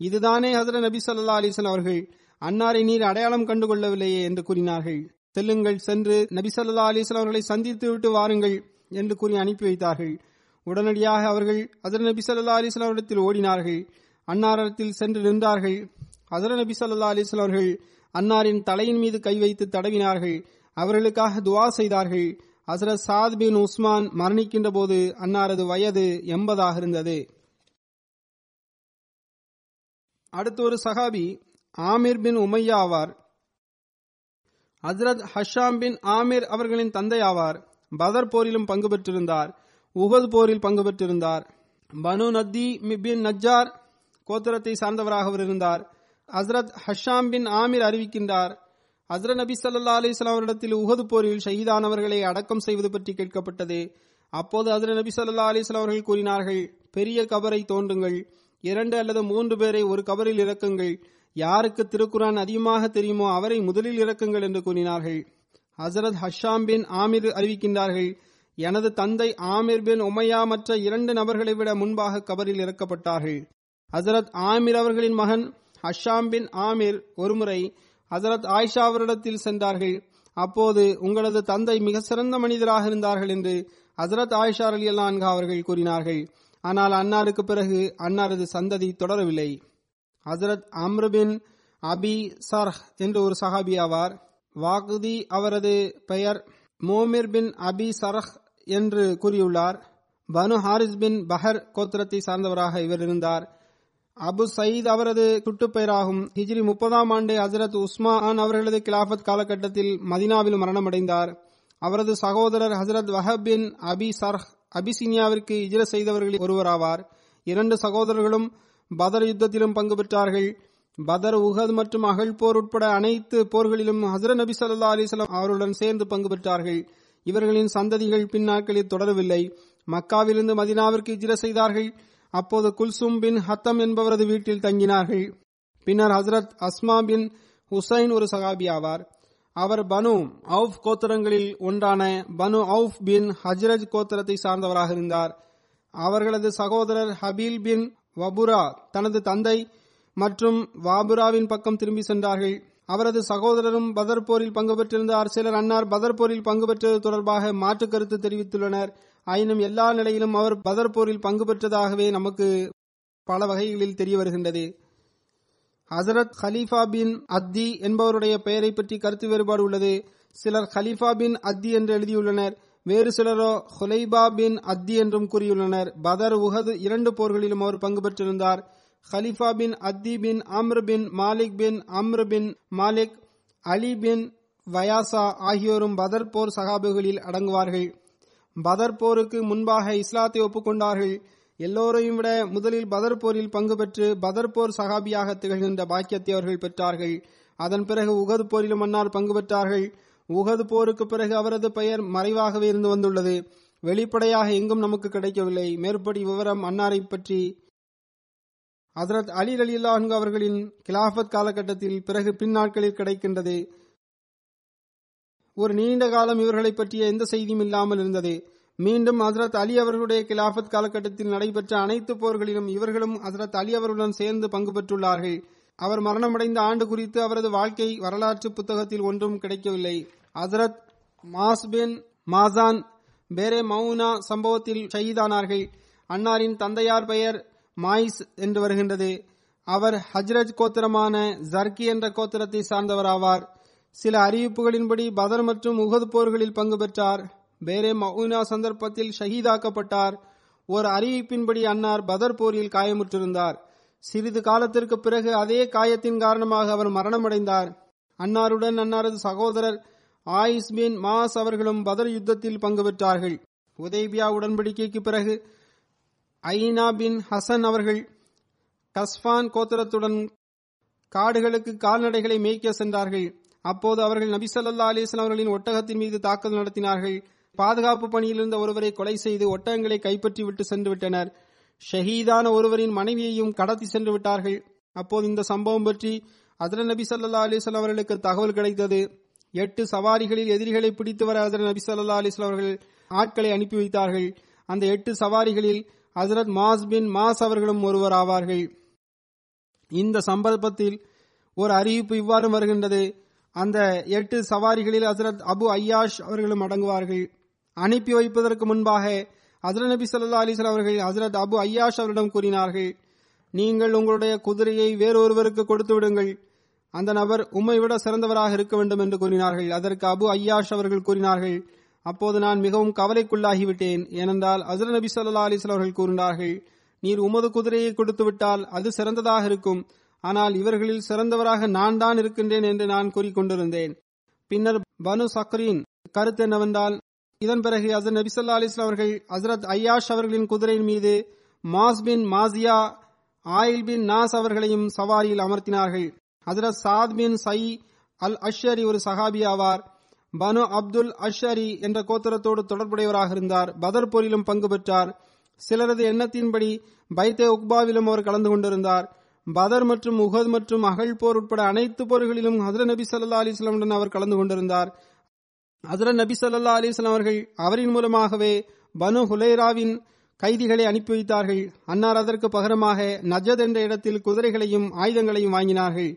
இதுதானே ஹசரத் நபி ஸல்லல்லாஹு அலைஹி வஸல்லம் அவர்கள், அன்னாரை நீர் அடையாளம் கண்டுகொள்ளவில்லையே என்று கூறினார்கள். செல்லுங்கள், சென்று நபி ஸல்லல்லாஹு அலைஹி வஸல்லம் அவர்களை சந்தித்து விட்டு வாருங்கள் என்று கூறி அனுப்பி வைத்தார்கள். உடனடியாக அவர்கள் ஹசரத் நபி ஸல்லல்லாஹு அலைஹி வஸல்லம் இடத்தில் ஓடினார்கள். அன்னாரிடத்தில் சென்று நின்றார்கள். ஹசரத் நபி ஸல்லல்லாஹு அலைஹி வஸல்லம் அவர்கள் அன்னாரின் தலையின் மீது கை வைத்து தடவினார்கள். அவர்களுக்காக துவா செய்தார்கள். ஹசரத் சாத் பின் உஸ்மான் மரணிக்கின்ற போது அன்னாரது வயது எண்பதாக இருந்தது. அடுத்த ஒரு சஹாபி ஆமீர் பின் உமையா ஆவார். ஹஜ்ரத் ஹஷாம் பின் ஆமீர் அவர்களின் தந்தை ஆவார். பதர் போரிலும் பங்கு பெற்றிருந்தார். உஹத் போரில் பங்கு பெற்றிருந்தார். பனு நத்தி பின் நஜ்ஜார் கோத்திரத்தை சார்ந்தவராக இருந்தார். ஹஜ்ரத் ஹஷாம் பின் ஆமீர் அறிவிக்கின்றார், ஹஜ்ரத் நபி ஸல்லல்லாஹு அலைஹி வஸல்லம் அவர்களிடத்தில் உஹது போரில் ஷஹீதானவர்களை அடக்கம் செய்வது பற்றி கேட்கப்பட்டது. அப்போது ஹஜ்ரத் நபி ஸல்லல்லாஹு அலைஹி வஸல்லம் அவர்கள் கூறினார்கள், பெரிய கபரை தோண்டுங்கள், இரண்டு அல்லது மூன்று பேரை ஒரு கபரில் இறக்குங்கள், யாருக்கு திருக்குரான் அதிகமாக தெரியுமோ அவரை முதலில் இறக்குங்கள் என்று கூறினார்கள். ஹசரத் ஹஷாம் பின் ஆமீர் அறிவிக்கின்றார்கள், எனது தந்தை ஆமீர் பின் உமையா மற்ற இரண்டு நபர்களை விட முன்பாக கபரில் இறக்கப்பட்டார்கள். ஹசரத் ஆமீர் அவர்களின் மகன் ஹஷாம் பின் ஆமீர் ஒருமுறை ஹசரத் ஆயிஷா அவரிடத்தில் சென்றார்கள். அப்போது உங்களது தந்தை மிக சிறந்த மனிதராக இருந்தார்கள் என்று ஹசரத் ஆயிஷா ரலியல்லாஹு அன்ஹா அவர்கள் கூறினார்கள். ஆனால் அன்னாருக்கு பிறகு அன்னாரது சந்ததி தொடரவில்லை. ஹசரத் அம்ர் பின் அபி சர்ஹ் என்று ஒரு சஹாபி ஆவார். வாக்தி அவரது பெயர் மோமிர் பின் அபி சர்ஹ் என்று கூறியுள்ளார். பனு ஹாரிஸ் பின் பஹர் கோத்திரத்தை சார்ந்தவராக இவர் இருந்தார். அபு சயீத் அவரது சுட்டுப்பெயராகும். ஹிஜ்ரி முப்பதாம் ஆண்டு ஹசரத் உஸ்மான் அவர்களது கிலாபத் காலகட்டத்தில் மதினாவில் மரணமடைந்தார். அவரது சகோதரர் ஹசரத் வஹப் பின் அபி சர்ஹ் அபிசீனியாவிற்கு ஹிஜ்ரத் செய்தவர்களில் ஒருவராவார். இரண்டு சகோதரர்களும் பதர் யுத்தத்திலும் பங்கு பெற்றார்கள். பதர், உஹத் மற்றும் அகல் போர் உட்பட அனைத்து போர்களிலும் ஹசரத் நபி ஸல்லல்லாஹு அலைஹி வஸல்லம் அவருடன் சேர்ந்து பங்கு பெற்றார்கள். இவர்களின் சந்ததிகள் பின்னாட்களில் தொடரவில்லை. மக்காவிலிருந்து மதினாவிற்கு ஹிஜ்ரா செய்தார்கள். அப்போது குல்சும் பின் ஹத்தம் என்பவரது வீட்டில் தங்கினார்கள். பின்னர் ஹசரத் அஸ்மா பின் ஹுசைன் ஒரு சஹாபி ஆவார். அவர் பனு அவுஃப் கோத்திரங்களில் ஒன்றான பனு அவுஃப் பின் ஹஜ்ரஜ் கோத்திரத்தை சார்ந்தவராக இருந்தார். அவர்களது சகோதரர் ஹபீல் பின் வபுரா தனது தந்தை மற்றும் வாபுராவின் பக்கம் திரும்பி சென்றார்கள். அவரது சகோதரரும் பதர் போரில் பங்கு பெற்றிருந்தார். சிலர் அன்னார் பதர் போரில் பங்கு பெற்றது தொடர்பாக மாற்று கருத்து தெரிவித்துள்ளனர். ஆயினும் எல்லா நிலையிலும் அவர் பதர் போரில் பங்கு பெற்றதாகவே நமக்கு பல வகைகளில் தெரிய வருகின்றது. ஹசரத் ஹலீஃபா பின் அத்தி என்பவருடைய பெயரை பற்றி கருத்து வேறுபாடு உள்ளது. சிலர் ஹலீஃபா பின் அத்தி என்று எழுதியுள்ளனர். வேறு சிலரோ ஹுலைபா பின் அத்தி என்றும் கூறியுள்ளனர். பதர், உஹது இரண்டு போர்களிலும் அவர் பங்கு பெற்றிருந்தார். ஹலிஃபா பின் அத்தி பின் அம்ர் பின் மாலிக் பின் அம்ர் பின் மாலிக், அலி பின் வயாசா ஆகியோரும் பதர் போர் சகாபுகளில் அடங்குவார்கள். பதர் போருக்கு முன்பாக இஸ்லாத்தை ஒப்புக்கொண்டார்கள். எல்லோரையும் விட முதலில் பதர் போரில் பங்கு பெற்று பதர் போர் சகாபியாக திகழ்கின்ற பாக்கியத்தை அவர்கள் பெற்றார்கள். அதன் பிறகு உஹது போரிலும் அன்னார் பங்கு பெற்றார்கள். உஹது போருக்கு பிறகு அவரது பெயர் மறைவாகவே இருந்து வந்துள்ளது. வெளிப்படையாக எங்கும் நமக்கு கிடைக்கவில்லை. மேற்படி விவரம் அன்னாரை பற்றி ஹசரத் அலி ரலியல்லாஹு அன்ஹு அவர்களின் கிலாஃபத் காலகட்டத்தில் பிறகு பின் நாட்களில் கிடைக்கின்றது. ஒரு நீண்ட காலம் இவர்களை பற்றிய எந்த செய்தியும் இல்லாமல் இருந்தது. மீண்டும் ஹசரத் அலி அவர்களுடைய கிலாஃபத் காலகட்டத்தில் நடைபெற்ற அனைத்து போர்களிலும் இவர்களும் ஹசரத் அலி அவர்களுடன் சேர்ந்து பங்கு பெற்றுள்ளார்கள். அவர் மரணமடைந்த ஆண்டு குறித்து அவரது வாழ்க்கை வரலாற்று புத்தகத்தில் ஒன்றும் கிடைக்கவில்லை. ஹசரத் மாஸ் பின் மாசான் பேரே மவுனா சம்பவத்தில் ஷஹீதானார்கள். அன்னாரின் தந்தையார் பெயர் மாயிஸ் என்று வருகின்றது. அவர் ஹஜ்ரஜ் கோத்திரமான ஜர்கி என்ற கோத்திரத்தை சார்ந்தவராவார். சில அறிவிப்புகளின்படி பதர் மற்றும் உஹது போர்களில் பங்கு பெற்றார். பேரே மவுனா சந்தர்ப்பத்தில் ஷஹீதாக்கப்பட்டார். ஒரு அறிவிப்பின்படி அன்னார் பதர் போரில் காயமுற்றிருந்தார். சிறிது காலத்திற்கு பிறகு அதே காயத்தின் காரணமாக அவர் மரணமடைந்தார். அன்னாருடன் அன்னாரது சகோதரர் ஆயிஸ் பின் மாஸ் அவர்களும் பதர் யுத்தத்தில் பங்கு பெற்றார்கள். உதைபியா உடன்படிக்கைக்கு பிறகு ஐனா பின் ஹசன் அவர்கள் கஸ்பான் கோத்திரத்துடன் காடுகளுக்கு கால்நடைகளை மேய்க்க சென்றார்கள். அப்போது அவர்கள் நபி ஸல்லல்லாஹு அலைஹி வஸல்லம் அவர்களின் ஒட்டகத்தின் மீது தாக்குதல் நடத்தினார்கள். பாதுகாப்பு பணியில் இருந்த ஒருவரை கொலை செய்து ஒட்டகங்களை கைப்பற்றி விட்டு சென்று விட்டனர். ஷஹீதான ஒருவரின் மனைவியையும் கடத்தி சென்று விட்டார்கள். அப்போது இந்த சம்பவம் பற்றி ஹஜ்ரத் நபி ஸல்லல்லாஹு அலைஹி வஸல்லம் அவர்களுக்கு தகவல் கிடைத்தது. எட்டு சவாரிகளில் எதிரிகளை பிடித்து வர ஹஜ்ரத் நபி ஸல்லல்லாஹு அலைஹி வஸல்லம் அவர்கள் ஆட்களை அனுப்பி வைத்தார்கள். அந்த எட்டு சவாரிகளில் ஹசரத் மாஸ் பின் மாஸ் அவர்களும் ஒருவர் ஆவார்கள். இந்த சம்பவத்தில் ஒரு அறிவிப்பு இவ்வாறு வருகின்றது. அந்த எட்டு சவாரிகளில் ஹசரத் அபு ஐயாஷ் அவர்களும் அடங்குவார்கள். அனுப்பி வைப்பதற்கு முன்பாக ஹசரத் நபி ஸல்லல்லாஹு அலைஹி வஸல்லம் அவர்கள் ஹசரத் அபு ஐயாஷ் அவரிடம் கூறினார்கள், நீங்கள் உங்களுடைய குதிரையை வேறொருவருக்கு கொடுத்து விடுங்கள், அந்த நபர் உம்மை விட சிறந்தவராக இருக்க வேண்டும் என்று கூறினார்கள். அதற்கு அபு ஐயாஷ் அவர்கள் கூறினார்கள், அப்போது நான் மிகவும் கவலைக்குள்ளாகிவிட்டேன். ஏனென்றால் ஹஜ்ரத் நபி ஸல்லல்லாஹு அலைஹி வஸல்லம் அவர்கள் கூறினார்கள், நீர் உமது குதிரையை கொடுத்து விட்டால் அது சிறந்ததாக இருக்கும், ஆனால் இவர்களில் சிறந்தவராக நான் தான் இருக்கின்றேன் என்று நான் கூறிக்கொண்டிருந்தேன். பின்னர் பனு சக்ரீன் கருத்து என்னவென்றால், இதன் பிறகு ஹஜ்ரத் நபி ஸல்லல்லாஹு அலைஹி வஸல்லம் அவர்கள் ஹஜ்ரத் ஐயாஷ் அவர்களின் குதிரையின் மீது மாஸ் பின் மாசியா, ஆயில் பின் நாஸ் அவர்களையும் சவாரியில் அமர்த்தினார்கள். ஹஜ்ரத் சாத் பின் சை அல் அஷ்ஷரி ஒரு சஹாபி ஆவார். பனு அப்துல் அஷ்ஷரி என்ற கோத்திரத்தோடு தொடர்புடையவராக இருந்தார். பதர் போரிலும் பங்கு பெற்றார். சிலரது எண்ணத்தின்படி பைத்தே உக்பாவிலும் அவர் கலந்து கொண்டிருந்தார். பதர் மற்றும் உஹத் மற்றும் அகல் போர் உட்பட அனைத்து போர்களிலும் ஹஜ்ரத் நபி ஸல்லல்லாஹு அலைஹி வஸல்லம் அவர் கலந்து கொண்டிருந்தார். ஹஜ்ரத் நபி ஸல்லல்லாஹு அலைஹி வஸல்லம் அவர்கள் அவரின் மூலமாகவே பனு ஹுலைராவின் கைதிகளை அனுப்பி வைத்தார்கள். அன்னார் அதற்கு பகரமாக நஜத் என்ற இடத்தில் குதிரைகளையும் ஆயுதங்களையும் வாங்கினார்கள்.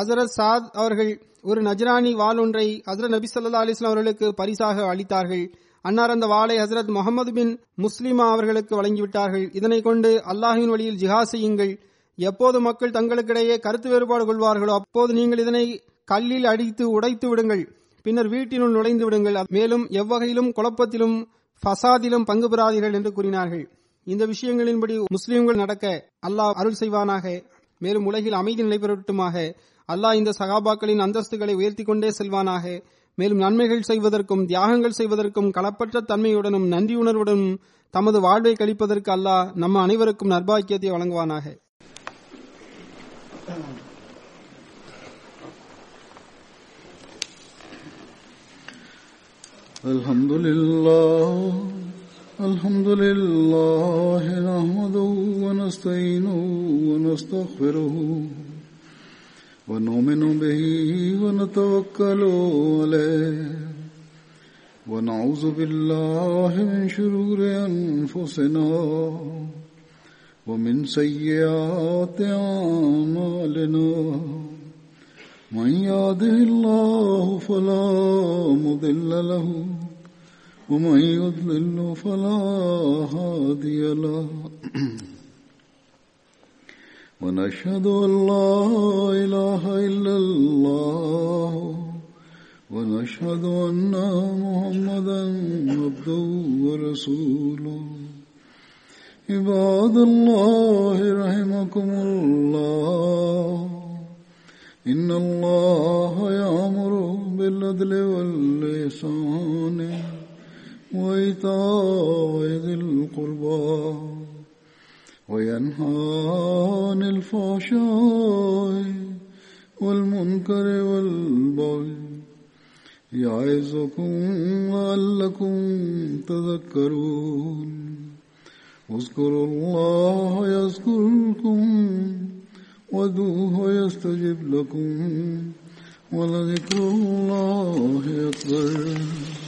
ஹசரத் சாத் அவர்கள் ஒரு நஜரானி வாள் ஒன்றை ஹசரத் நபி ஸல்லல்லாஹு அலைஹி வஸல்லம் அவர்களுக்கு பரிசாக அளித்தார்கள். அன்னார் அந்த வாளை ஹசரத் முகமது பின் முஸ்லிமா அவர்களுக்கு வழங்கிவிட்டார்கள். இதனை கொண்டு அல்லாஹ்வின் வழியில் ஜிஹாத் செய்யுங்கள். எப்போது மக்கள் தங்களுக்கிடையே கருத்து வேறுபாடு கொள்வார்களோ அப்போது நீங்கள் இதனை கல்லில் அடித்து உடைத்து விடுங்கள், பின்னர் வீட்டினுள் நுழைந்து விடுங்கள், மேலும் எவ்வகையிலும் குழப்பத்திலும் ஃபசாதிலும் பங்கு பெறாதீர்கள் என்று கூறினார்கள். இந்த விஷயங்களின்படி முஸ்லிம்கள் நடக்க அல்லாஹ் அருள் செய்வானாக. மேலும் உலகில் அமைதி நிலைபெறட்டுமாக. அல்லாஹ் இந்த சஹாபாக்களின் அந்தஸ்துகளை உயர்த்தி கொண்டே செல்வானாக. மேலும் நன்மைகள் செய்வதற்கும் தியாகங்கள் செய்வதற்கும் களப்பற்ற தன்மையுடனும் நன்றியுணர்வுடனும் தமது வாழ்வை கழிப்பதற்கு அல்லாஹ் நம்ம அனைவருக்கும் நற்பாக்கியத்தை வழங்குவானாக. Alhamdulillah, Alhamdulillah, nahmaduhu wa nasta'inuhu wa nastaghfiruhu wa nu'minu bihi wa natawakkalu alayh wa na'udhu billahi min shururi anfusina ومن سيئات أعمالنا من يهده الله فلا مضل له ومن يضلل فلا هادي له ونشهد أن لا إله إلا الله ونشهد أن محمدا عبده ورسوله عباد الله رحمكم الله إن الله يأمر بالعدل والإحسان وإيتاء ذي القربى وينهى عن الفحشاء والمنكر والبغي يعظكم لعلكم تذكرون اذكروا الله يذكركم وادعوه يستجب لكم ولذكر الله أكبر.